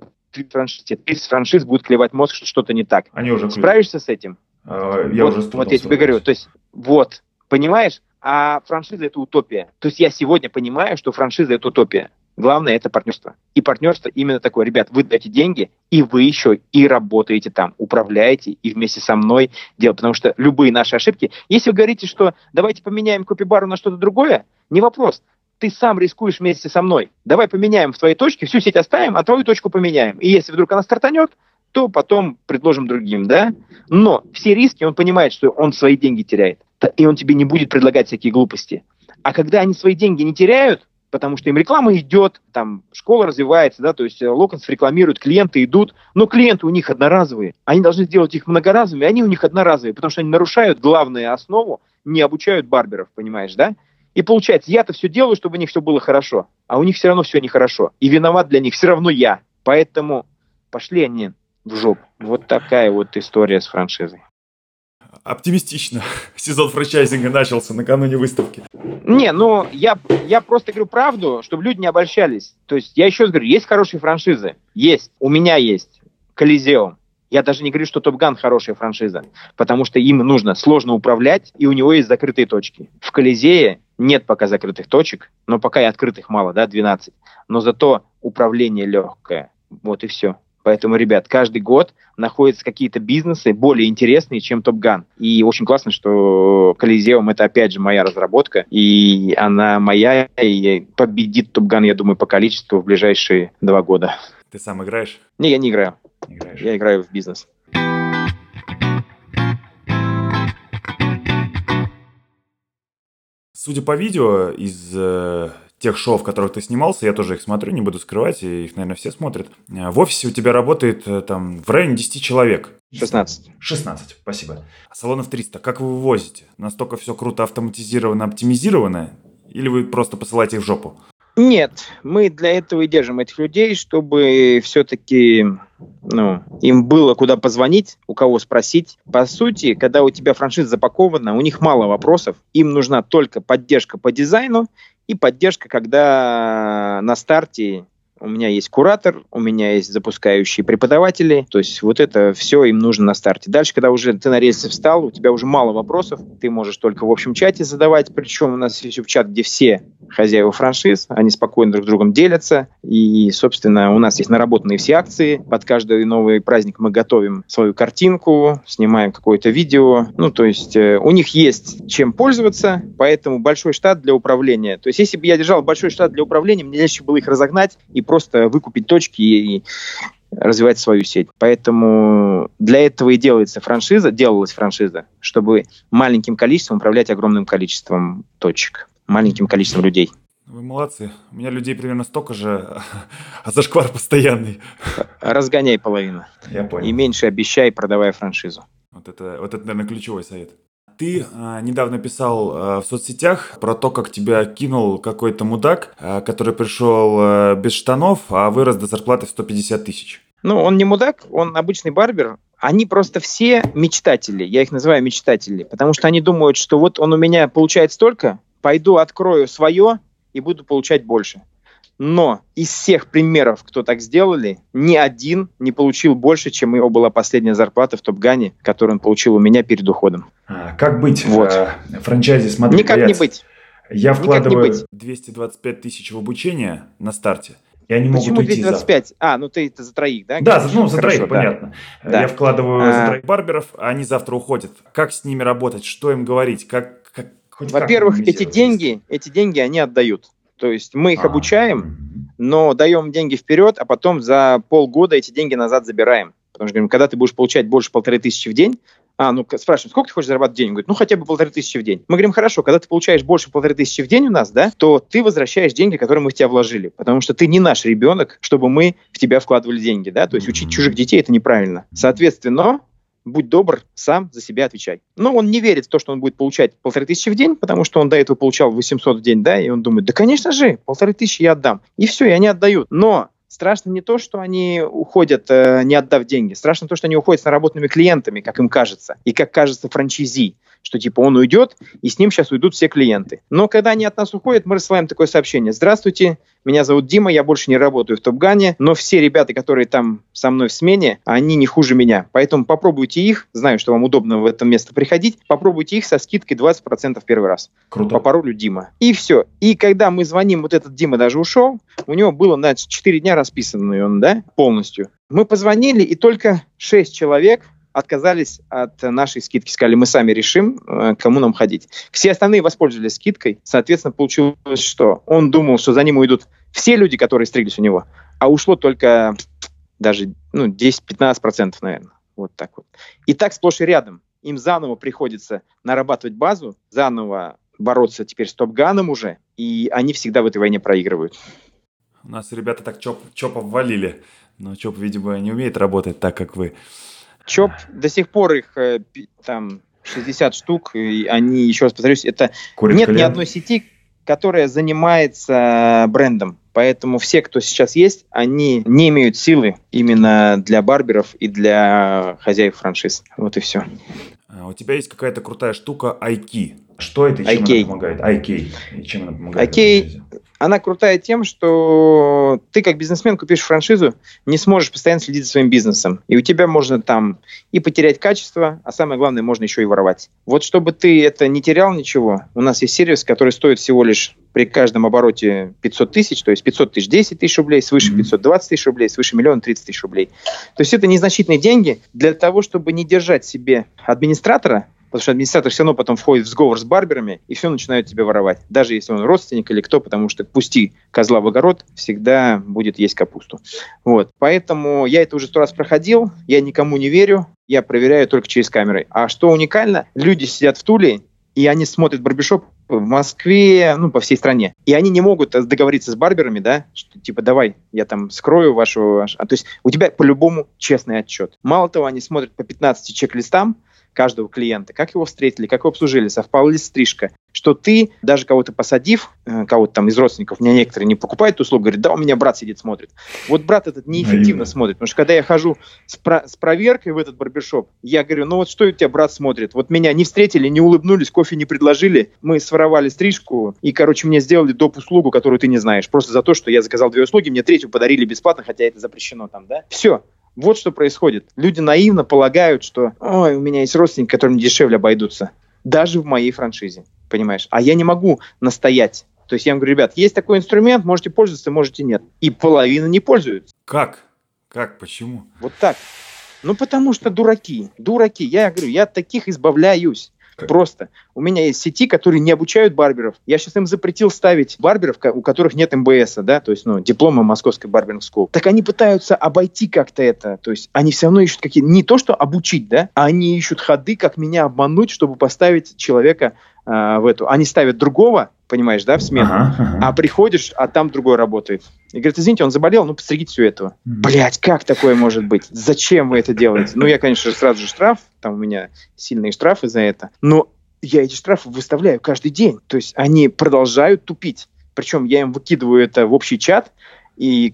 франшиз, ты с франшиз будут клевать мозг, что что-то не так. Они уже справишься с этим? А, я вот, уже вот я тебе говорю, то есть, вот, понимаешь? А франшиза – это утопия. То есть я сегодня понимаю, что франшиза – это утопия. Главное – это партнерство. И партнерство именно такое. Ребят, вы даете деньги, и вы еще и работаете там, управляете, и вместе со мной делаете. Потому что любые наши ошибки… Если вы говорите, что давайте поменяем Capybara на что-то другое, не вопрос. Ты сам рискуешь вместе со мной. Давай поменяем в твоей точке, всю сеть оставим, а твою точку поменяем. И если вдруг она стартанет, то потом предложим другим, да? Но все риски, он понимает, что он свои деньги теряет. И он тебе не будет предлагать всякие глупости. А когда они свои деньги не теряют, потому что им реклама идет, там школа развивается, да, то есть Локонцев рекламирует, клиенты идут, но клиенты у них одноразовые, они должны сделать их многоразовыми, они у них одноразовые, потому что они нарушают главную основу, не обучают барберов, понимаешь, да? И получается, я-то все делаю, чтобы у них все было хорошо, а у них все равно все нехорошо, и виноват для них все равно я, поэтому пошли они в жопу. Вот такая вот история с франшизой. Оптимистично. Сезон франчайзинга начался накануне выставки. Не, ну, я, я просто говорю правду, чтобы люди не обольщались. То есть я еще раз говорю, есть хорошие франшизы. Есть. У меня есть Colizeum. Я даже не говорю, что TopGun хорошая франшиза, потому что им нужно сложно управлять, и у него есть закрытые точки. В Колизее нет пока закрытых точек, но пока и открытых мало, да, двенадцать. Но зато управление легкое. Вот и все. Поэтому, ребят, каждый год находятся какие-то бизнесы более интересные, чем TopGun. И очень классно, что Colizeum – это, опять же, моя разработка. И она моя, и победит TopGun, я думаю, по количеству в ближайшие два года. Ты сам играешь? Не, я не играю. Не играешь. Я играю в бизнес. Судя по видео из... тех шоу, в которых ты снимался, я тоже их смотрю, не буду скрывать, и их, наверное, все смотрят. В офисе у тебя работает там в районе десять человек. шестнадцать. шестнадцать, спасибо. А салонов триста. Как вы вывозите? Настолько все круто автоматизировано, оптимизировано? Или вы просто посылаете их в жопу? Нет, мы для этого и держим этих людей, чтобы все-таки ну, им было куда позвонить, у кого спросить. По сути, когда у тебя франшиза запакована, у них мало вопросов, им нужна только поддержка по дизайну и поддержка, когда на старте у меня есть куратор, у меня есть запускающие преподаватели. То есть вот это все им нужно на старте. Дальше, когда уже ты на рельсы встал, у тебя уже мало вопросов. Ты можешь только в общем чате задавать. Причем у нас есть чат, где все хозяева франшиз. Они спокойно друг с другом делятся. И, собственно, у нас есть наработанные все акции. Под каждый новый праздник мы готовим свою картинку, снимаем какое-то видео. Ну, то есть э, у них есть чем пользоваться. Поэтому большой штат для управления. То есть если бы я держал большой штат для управления, мне легче было их разогнать и просто выкупить точки и развивать свою сеть. Поэтому для этого и делается франшиза, делалась франшиза, чтобы маленьким количеством управлять огромным количеством точек, маленьким количеством людей. Вы молодцы. У меня людей примерно столько же, а зашквар постоянный. Разгоняй половину. Я понял. И меньше обещай, продавая франшизу. Вот это, вот это, наверное, ключевой совет. Ты э, недавно писал э, в соцсетях про то, как тебя кинул какой-то мудак, э, который пришел э, без штанов, а вырос до зарплаты в сто пятьдесят тысяч. Ну, он не мудак, он обычный барбер. Они просто все мечтатели, я их называю мечтатели, потому что они думают, что вот он у меня получает столько, пойду открою свое и буду получать больше. Но из всех примеров, кто так сделали, ни один не получил больше, чем его была последняя зарплата в TopGun'е, которую он получил у меня перед уходом. А, как быть? Вот. Франчайзис модель. Никак не быть. Я вкладываю быть. двести двадцать пять тысяч в обучение на старте. И они Почему могут уйти двести двадцать пять? За... А, ну ты это за троих, да? Да, за, ну за Хорошо, троих, да. понятно. Да. Я вкладываю а... за троих барберов, а они завтра уходят. Как с ними работать? Что им говорить? Как, как, Во-первых, эти деньги, эти деньги они отдают. То есть мы их а, обучаем, но даем деньги вперед, а потом за полгода эти деньги назад забираем. Потому что говорим, когда ты будешь получать больше полторы тысячи в день, а, ну, спрашиваем, сколько ты хочешь зарабатывать в день? Он говорит, ну, хотя бы полторы тысячи в день. Мы говорим, хорошо, когда ты получаешь больше полторы тысячи в день у нас, да, то ты возвращаешь деньги, которые мы в тебя вложили, потому что ты не наш ребенок, чтобы мы в тебя вкладывали деньги, да, то есть учить чужих детей – это неправильно. Соответственно, будь добр, сам за себя отвечай. Но он не верит в то, что он будет получать полторы тысячи в день, потому что он до этого получал восемьсот в день, да, и он думает, да, конечно же, полторы тысячи я отдам. И все, и они отдают. Но страшно не то, что они уходят, не отдав деньги. Страшно то, что они уходят с наработанными клиентами, как им кажется, и как кажется франчайзи, что типа он уйдет, и с ним сейчас уйдут все клиенты. Но когда они от нас уходят, мы рассылаем такое сообщение. Здравствуйте, меня зовут Дима, я больше не работаю в TopGun'е, но все ребята, которые там со мной в смене, они не хуже меня. Поэтому попробуйте их, знаю, что вам удобно в это место приходить, попробуйте их со скидкой двадцать процентов первый раз. Круто. По паролю Дима. И все. И когда мы звоним, вот этот Дима даже ушел, у него было на четыре дня расписанный он, да, полностью. Мы позвонили, и только шесть человек отказались от нашей скидки, сказали, мы сами решим, к кому нам ходить. Все остальные воспользовались скидкой, соответственно, получилось, что он думал, что за ним уйдут все люди, которые стриглись у него, а ушло только даже ну, десять-пятнадцать процентов, наверное, вот так вот. И так сплошь и рядом. Им заново приходится нарабатывать базу, заново бороться теперь с TopGun'ом уже, и они всегда в этой войне проигрывают. У нас ребята так Chop, Chop обвалили, но Chop, видимо, не умеет работать так, как вы. Chop, до сих пор их там шестьдесят штук, и они, еще раз повторюсь, это Курит нет клиент. Ни одной сети, которая занимается брендом, поэтому все, кто сейчас есть, они не имеют силы именно для барберов и для хозяев франшиз, вот и все. У тебя есть какая-то крутая штука ай кей. Что это и чем ай кей. Она помогает? ай кей. И чем она помогает? ай кей, она крутая тем, что ты как бизнесмен купишь франшизу, не сможешь постоянно следить за своим бизнесом. И у тебя можно там и потерять качество, а самое главное, можно еще и воровать. Вот чтобы ты это не терял ничего, у нас есть сервис, который стоит всего лишь при каждом обороте пятьсот тысяч, то есть пятьсот тысяч десять тысяч рублей, свыше пятьсот двадцать тысяч рублей, свыше миллиона тридцать тысяч рублей. То есть это незначительные деньги для того, чтобы не держать себе администратора, потому что администратор все равно потом входит в сговор с барберами, и все начинают тебя воровать. Даже если он родственник или кто, потому что пусти козла в огород, всегда будет есть капусту. Вот. Поэтому я это уже сто раз проходил, я никому не верю, я проверяю только через камеры. А что уникально, люди сидят в Туле, и они смотрят барбершоп в Москве, ну, по всей стране. И они не могут договориться с барберами, да, что типа давай, я там скрою вашу... А, то есть у тебя по-любому честный отчет. Мало того, они смотрят по пятнадцати чек-листам, каждого клиента, как его встретили, как его обслужили, совпала ли стрижка, что ты, даже кого-то посадив, кого-то там из родственников, у меня некоторые не покупают услугу, говорят, да, у меня брат сидит, смотрит. Вот брат этот неэффективно а смотрит, потому что когда я хожу с, про- с проверкой в этот барбершоп, я говорю, ну вот что у тебя брат смотрит? Вот меня не встретили, не улыбнулись, кофе не предложили, мы своровали стрижку и, короче, мне сделали доп. Услугу, которую ты не знаешь, просто за то, что я заказал две услуги, мне третью подарили бесплатно, хотя это запрещено там, да? Все. Вот что происходит. Люди наивно полагают, что «Ой, у меня есть родственники, которым дешевле обойдутся». Даже в моей франшизе, понимаешь? А я не могу настоять. То есть я им говорю, ребят, есть такой инструмент, можете пользоваться, можете нет. И половина не пользуется. Как? Как? Почему? Вот так. Ну, потому что дураки. Дураки. Я говорю, я от таких избавляюсь. Просто. У меня есть сети, которые не обучают барберов. Я сейчас им запретил ставить барберов, у которых нет эм бэ эса, да, то есть, ну, диплома Московской барберинг скул. Так они пытаются обойти как-то это. То есть они все равно ищут какие-то... Не то, что обучить, да, а они ищут ходы, как меня обмануть, чтобы поставить человека э, в эту... Они ставят другого, понимаешь, да, в смену, ага, ага. А приходишь, а там другой работает. И говорит, извините, он заболел, ну, постригите все этого. Блять, как такое может быть? Зачем вы это делаете? Ну, я, конечно, сразу же штраф, там у меня сильные штрафы за это, но я эти штрафы выставляю каждый день. То есть они продолжают тупить. Причем я им выкидываю это в общий чат, и,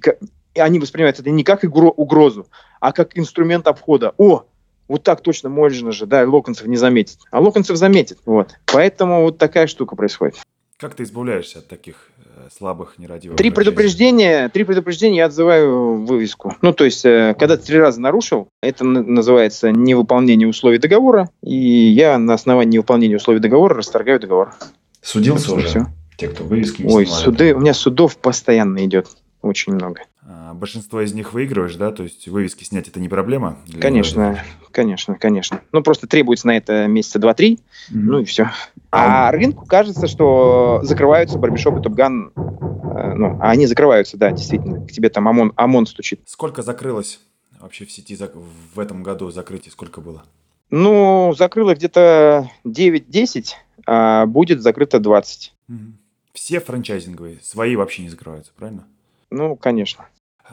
и они воспринимают это не как игру, угрозу, а как инструмент обхода. О, вот так точно можно же, да, Локонцев не заметит. А Локонцев заметит, вот. Поэтому вот такая штука происходит. Как ты избавляешься от таких э, слабых, нерадивых? Три предупреждения, три предупреждения я отзываю вывеску. Ну, то есть, э, когда ты три раза нарушил, это н- называется невыполнение условий договора, и я на основании невыполнения условий договора расторгаю договор. Судился так, уже? Все. Те, кто вывески не Ой, снимают. Ой, суды, у меня судов постоянно идет очень много. А, большинство из них выигрываешь, да? То есть вывески снять – это не проблема? Конечно, вывески? конечно, конечно. Ну, просто требуется на это месяца два-три, mm-hmm. ну и все. А рынку кажется, что закрываются барбишопы TopGun, э, ну, а они закрываются, да, действительно. К тебе там ОМОН, ОМОН стучит. Сколько закрылось вообще в сети зак... в этом году закрытий? Сколько было? Ну, закрыло где-то девять-десять, а будет закрыто двадцать. Mm-hmm. Все франчайзинговые, свои вообще не закрываются, правильно? Ну, конечно.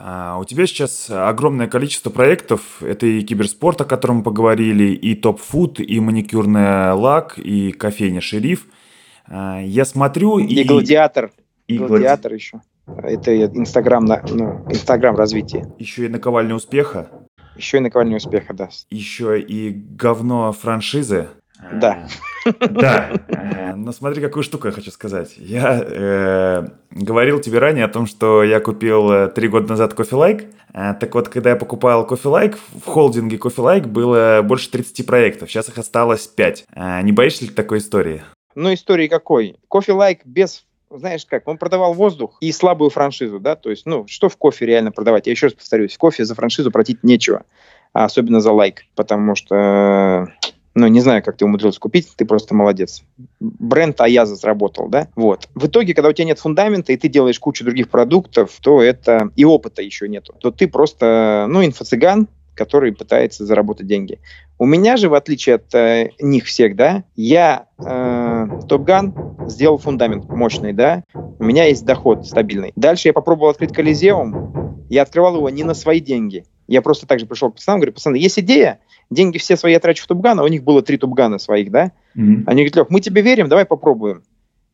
А у тебя сейчас огромное количество проектов. Это и киберспорт, о котором мы поговорили, и TopFood, и маникюрная Лак, и кофейня Шериф. А я смотрю и... И Гладиатор. И Гладиатор еще. Это Инстаграм, ну, Инстаграм развитие. Еще и Наковальня успеха. Еще и Наковальня успеха, да. Еще и говно франшизы. Да. Да. Но смотри, какую штуку я хочу сказать. Я э, говорил тебе ранее о том, что я купил три года назад Coffee Like. Так вот, когда я покупал Coffee Like, в холдинге Coffee Like было больше тридцати проектов. Сейчас их осталось пять. Не боишься ли ты такой истории? Ну, истории какой? Coffee Like без... Знаешь как, он продавал воздух и слабую франшизу, да? То есть, ну, что в кофе реально продавать? Я еще раз повторюсь, в кофе за франшизу платить нечего. А особенно за лайк, потому что... Э, Ну, не знаю, как ты умудрился купить, ты просто молодец. Бренд Аяза сработал, да? Вот. В итоге, когда у тебя нет фундамента, и ты делаешь кучу других продуктов, то это... И опыта еще нету. То ты просто, ну, инфо-цыган, который пытается заработать деньги. У меня же, в отличие от э, них всех, да, я э, TopGun сделал фундамент мощный, да? У меня есть доход стабильный. Дальше я попробовал открыть Colizeum. Я открывал его не на свои деньги. Я просто также пришел к пацанам, говорю, пацаны, есть идея, деньги все свои я трачу в TopGun, а у них было три TopGun своих, да? Mm-hmm. Они говорят, Лёх, мы тебе верим, давай попробуем.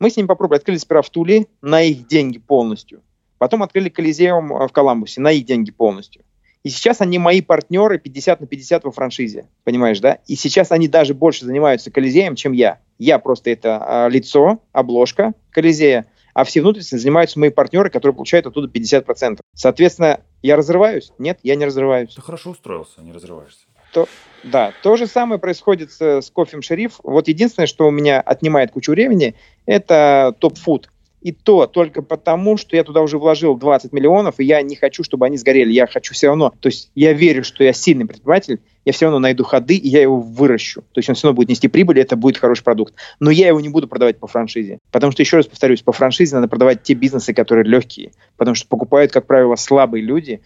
Мы с ними попробовали, открыли сперва в Туле на их деньги полностью, потом открыли Colizeum в Коламбусе на их деньги полностью. И сейчас они мои партнеры пятьдесят на пятьдесят во франшизе, понимаешь, да? И сейчас они даже больше занимаются Colizeum, чем я. Я просто это а, лицо, обложка Colizeum, а все внутренности занимаются мои партнеры, которые получают оттуда пятьдесят процентов. Соответственно, я разрываюсь? Нет, я не разрываюсь. Ты хорошо устроился, не разрываешься. То, да, то же самое происходит с, с кофем Шериф. Вот единственное, что у меня отнимает кучу времени, это TopFood. И то только потому, что я туда уже вложил двадцать миллионов, и я не хочу, чтобы они сгорели. Я хочу все равно, то есть я верю, что я сильный предприниматель, я все равно найду ходы, и я его выращу. То есть он все равно будет нести прибыль, это будет хороший продукт. Но я его не буду продавать по франшизе. Потому что, еще раз повторюсь, по франшизе надо продавать те бизнесы, которые легкие. Потому что покупают, как правило, слабые люди.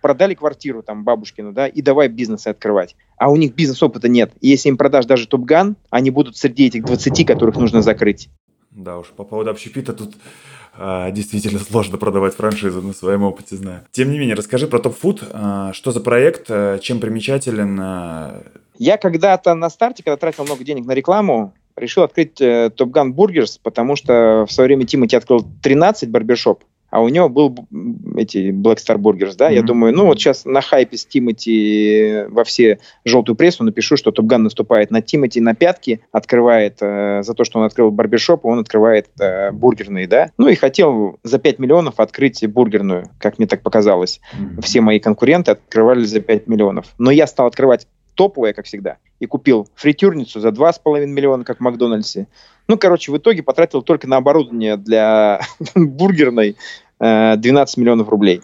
Продали квартиру там бабушкину, да, и давай бизнесы открывать. А у них бизнес-опыта нет. И если им продашь даже TopGun, они будут среди этих двадцати, которых нужно закрыть. Да уж, по поводу общепита тут а, действительно сложно продавать франшизу, на своем опыте знаю. Тем не менее, расскажи про TopFood, а, что за проект, а, чем примечателен? А... Я когда-то на старте, когда тратил много денег на рекламу, решил открыть э, TopGun Burgers, потому что в свое время Тимати открыл тринадцать барбершоп, а у него был эти Black Star Burgers, да, mm-hmm. Я думаю, ну вот сейчас на хайпе с Тимати во все желтую прессу напишу, что TopGun наступает на Тимати на пятки, открывает э, за то, что он открыл барбершоп, он открывает э, бургерные, да. Ну и хотел за пять миллионов открыть бургерную, как мне так показалось. Mm-hmm. Все мои конкуренты открывали за пять миллионов. Но я стал открывать топовое, как всегда, и купил фритюрницу за два с половиной миллиона, как в Макдональдсе. Ну, короче, в итоге потратил только на оборудование для бургерной двенадцать миллионов рублей.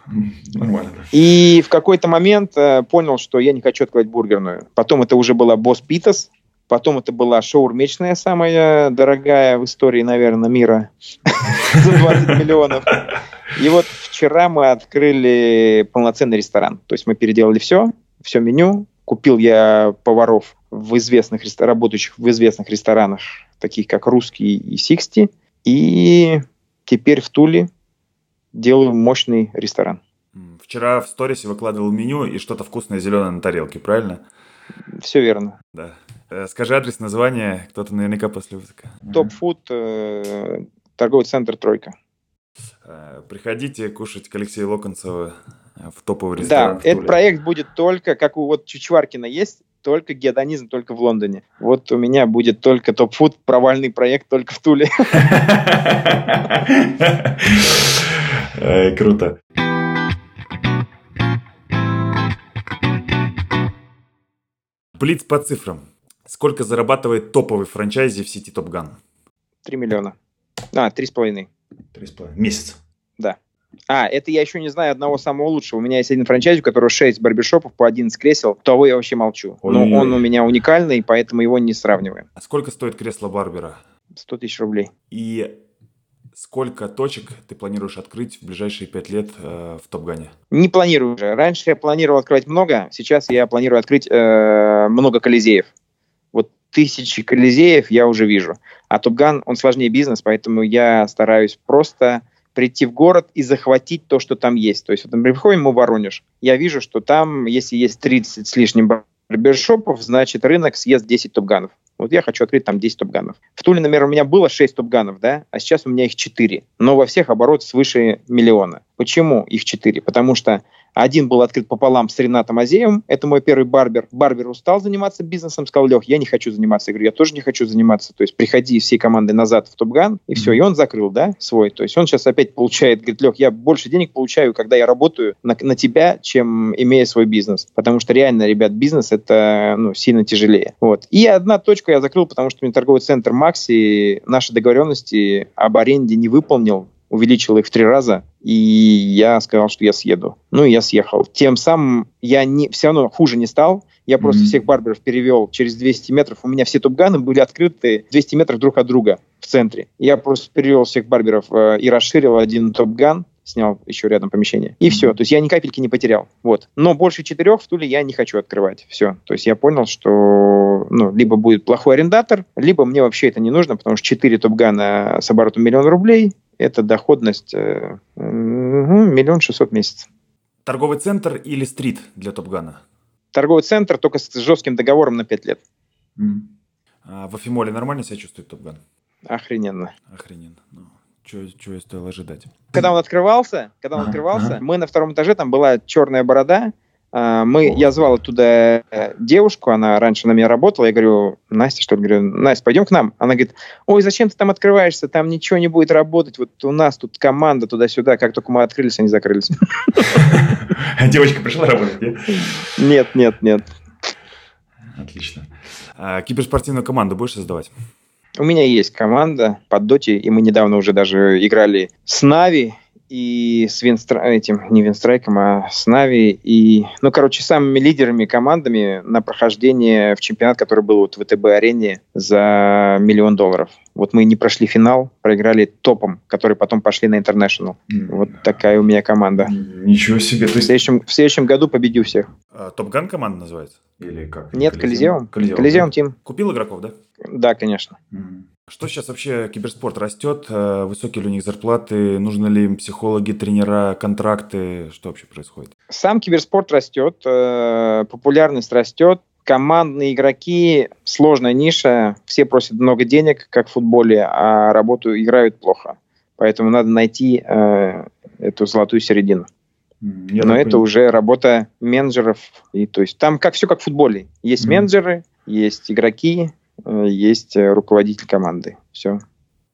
Нормально. И в какой-то момент э, понял, что я не хочу открывать бургерную. Потом это уже была Босс Питас, потом это была шаурмечная, самая дорогая в истории, наверное, мира, за двадцать миллионов. И вот вчера мы открыли полноценный ресторан. То есть мы переделали все, все меню. Купил я поваров, в известных работающих в известных ресторанах, таких как Русский и Сиксти. И теперь в Туле делаю мощный ресторан. Вчера в сторисе выкладывал меню и что-то вкусное зеленое на тарелке, правильно? Все верно. Да. Скажи адрес, название, кто-то наверняка после выпуска. TopFood, торговый центр «Тройка». Приходите кушать к Алексею Локонцеву в топовый ресторан. Да, этот проект будет только, как у вот Чичваркина есть, только гедонизм, только в Лондоне. Вот у меня будет только TopFood, провальный проект только в Туле. Эй, круто. Блиц по цифрам. Сколько зарабатывает топовый франчайзи в сети TopGun? Три миллиона. А, три с половиной. Три с половиной. Месяц? Да. А, это я еще не знаю одного самого лучшего. У меня есть один франчайзи, у которого шесть барбершопов по одиннадцать кресел. Того я вообще молчу. Ой. Но он у меня уникальный, поэтому его не сравниваем. А сколько стоит кресло барбера? сто тысяч рублей. И сколько точек ты планируешь открыть в ближайшие пять лет э, в TopGun'е? Не планирую уже. Раньше я планировал открывать много. Сейчас я планирую открыть э, много колизеев. Вот тысячи колизеев я уже вижу. А TopGun, он сложнее бизнес, поэтому я стараюсь просто... прийти в город и захватить то, что там есть. То есть, вот, например, приходим мы в Воронеж, я вижу, что там, если есть тридцать с лишним барбершопов, значит, рынок съест десять TopGun'ов. Вот я хочу открыть там десять TopGun'ов. В Туле, например, у меня было шесть TopGun'ов, да, а сейчас у меня их четыре. Но во всех оборот свыше миллиона. Почему их четыре? Потому что один был открыт пополам с Ренатом Азеевым, это мой первый барбер. Барбер устал заниматься бизнесом, сказал: Лех, я не хочу заниматься. Я говорю, я тоже не хочу заниматься. То есть приходи всей командой назад в TopGun, и все. И он закрыл, да, свой. То есть он сейчас опять получает, говорит: Лех, я больше денег получаю, когда я работаю на, на тебя, чем имея свой бизнес. Потому что реально, ребят, бизнес это ну, сильно тяжелее. Вот. И одна точка я закрыл, потому что мне торговый центр Макси наши договоренности об аренде не выполнил. Увеличил их в три раза, и я сказал, что я съеду. Ну, и я съехал. Тем самым я не, все равно хуже не стал. Я mm-hmm. просто всех барберов перевел через двести метров. У меня все TopGun'ы были открыты двести метров друг от друга в центре. Я просто перевел всех барберов э, и расширил один TopGun, снял еще рядом помещение. И mm-hmm. все. То есть я ни капельки не потерял. Вот. Но больше четырех в Туле я не хочу открывать. Все. То есть я понял, что ну, либо будет плохой арендатор, либо мне вообще это не нужно, потому что четыре TopGun'а с оборотом миллион рублей – это доходность миллион шестьсот в месяц. Торговый центр или стрит для TopGun'а? Торговый центр, только с жестким договором на пять лет. Mm. А в Афимоле нормально себя чувствует TopGun? Охрененно. Охрененно. Ну, чего и стоило ожидать. Когда он открывался, когда он а, открывался, а? мы на втором этаже, там была черная борода. Мы, я звал оттуда девушку, она раньше на меня работала, я говорю, Настя, что ли? Говорю, Настя, пойдем к нам. Она говорит, ой, зачем ты там открываешься, там ничего не будет работать, вот у нас тут команда туда-сюда, как только мы открылись, они закрылись. Девочка пришла работать, нет? Нет, нет, нет. Отлично. Киберспортивную команду будешь создавать? У меня есть команда под доте, и мы недавно уже даже играли с Na'Vi, и с Винстрайком, этим, не Винстрайком, а с Na'Vi, и, ну, короче, самыми лидерами командами на прохождение в чемпионат, который был вот в ВТБ-арене за миллион долларов. Вот мы не прошли финал, проиграли топом, которые потом пошли на интернешнл. Mm. Вот такая у меня команда. Mm. Ничего себе. В, ты... следующем, в следующем году победю всех. А, TopGun команда называется? Или как? Нет, Colizeum. Colizeum Team. Купил игроков, да? Да, конечно. Mm. Что сейчас вообще киберспорт растет? Высокие ли у них зарплаты? Нужны ли им психологи, тренера, контракты? Что вообще происходит? Сам киберспорт растет, популярность растет. Командные игроки, сложная ниша. Все просят много денег, как в футболе, а работу играют плохо. Поэтому надо найти эту золотую середину. Я Но это понимаю. Уже работа менеджеров. И, то есть, там как, все как в футболе. Есть mm-hmm. менеджеры, есть игроки, есть руководитель команды. Все.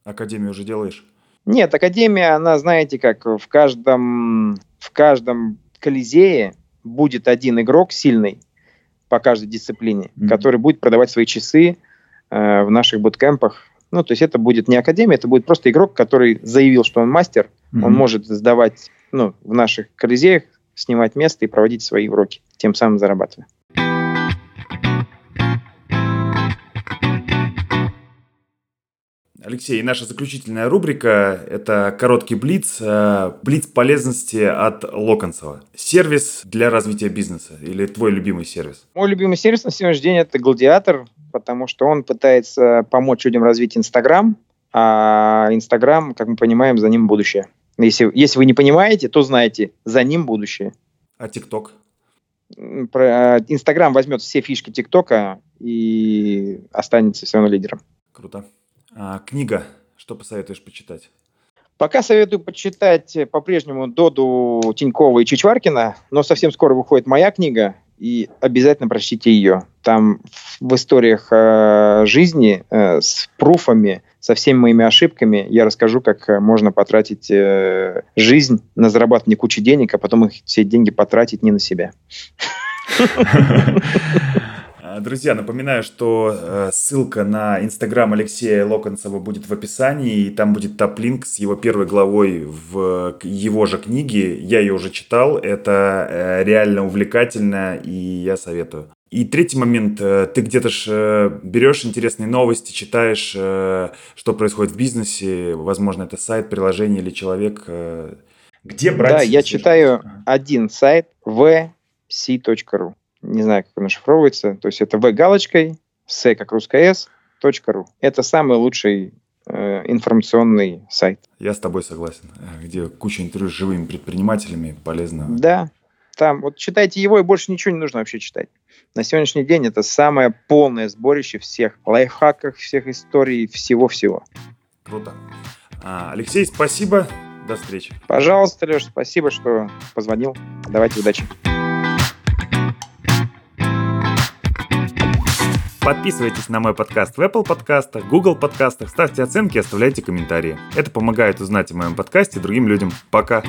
Академию уже делаешь? Нет, академия, она, знаете, как в каждом, в каждом колизее будет один игрок сильный по каждой дисциплине, mm-hmm. который будет продавать свои часы э, в наших буткемпах. Ну, то есть это будет не академия, это будет просто игрок, который заявил, что он мастер, mm-hmm. он может сдавать, ну, в наших колизеях, снимать место и проводить свои уроки, тем самым зарабатывая. Алексей, наша заключительная рубрика – это короткий блиц, блиц полезности от Локонцева. Сервис для развития бизнеса или твой любимый сервис? Мой любимый сервис на сегодняшний день – это «Гладиатор», потому что он пытается помочь людям развить Инстаграм, а Инстаграм, как мы понимаем, за ним будущее. Если, если вы не понимаете, то знаете, за ним будущее. А ТикТок? Инстаграм возьмет все фишки ТикТока и останется все равно лидером. Круто. А, книга. Что посоветуешь почитать? Пока советую почитать по-прежнему Доду, Тинькова и Чичваркина, но совсем скоро выходит моя книга, и обязательно прочтите ее. Там в историях э, жизни э, с пруфами, со всеми моими ошибками я расскажу, как можно потратить э, жизнь на зарабатывание кучи денег, а потом их все деньги потратить не на себя. Друзья, напоминаю, что ссылка на Инстаграм Алексея Локонцева будет в описании, и там будет Taplink с его первой главой в его же книге. Я ее уже читал, это реально увлекательно, и я советую. И третий момент, ты где-то ж берешь интересные новости, читаешь, что происходит в бизнесе, возможно, это сайт, приложение или человек. Где брать? Да, я читаю один сайт, ви си точка ру. Не знаю, как он нашифровывается. То есть это v галочкой, с как русская с, точка ру. Это самый лучший э, информационный сайт. Я с тобой согласен. Где куча интервью с живыми предпринимателями, полезно. Да, там вот читайте его, и больше ничего не нужно вообще читать. На сегодняшний день это самое полное сборище всех лайфхаков, всех историй, всего-всего. Круто. Алексей, спасибо. До встречи. Пожалуйста, Леш, спасибо, что позвонил. Давайте, удачи. Подписывайтесь на мой подкаст в Apple подкастах, Google подкастах, ставьте оценки и оставляйте комментарии. Это помогает узнать о моем подкасте другим людям. Пока!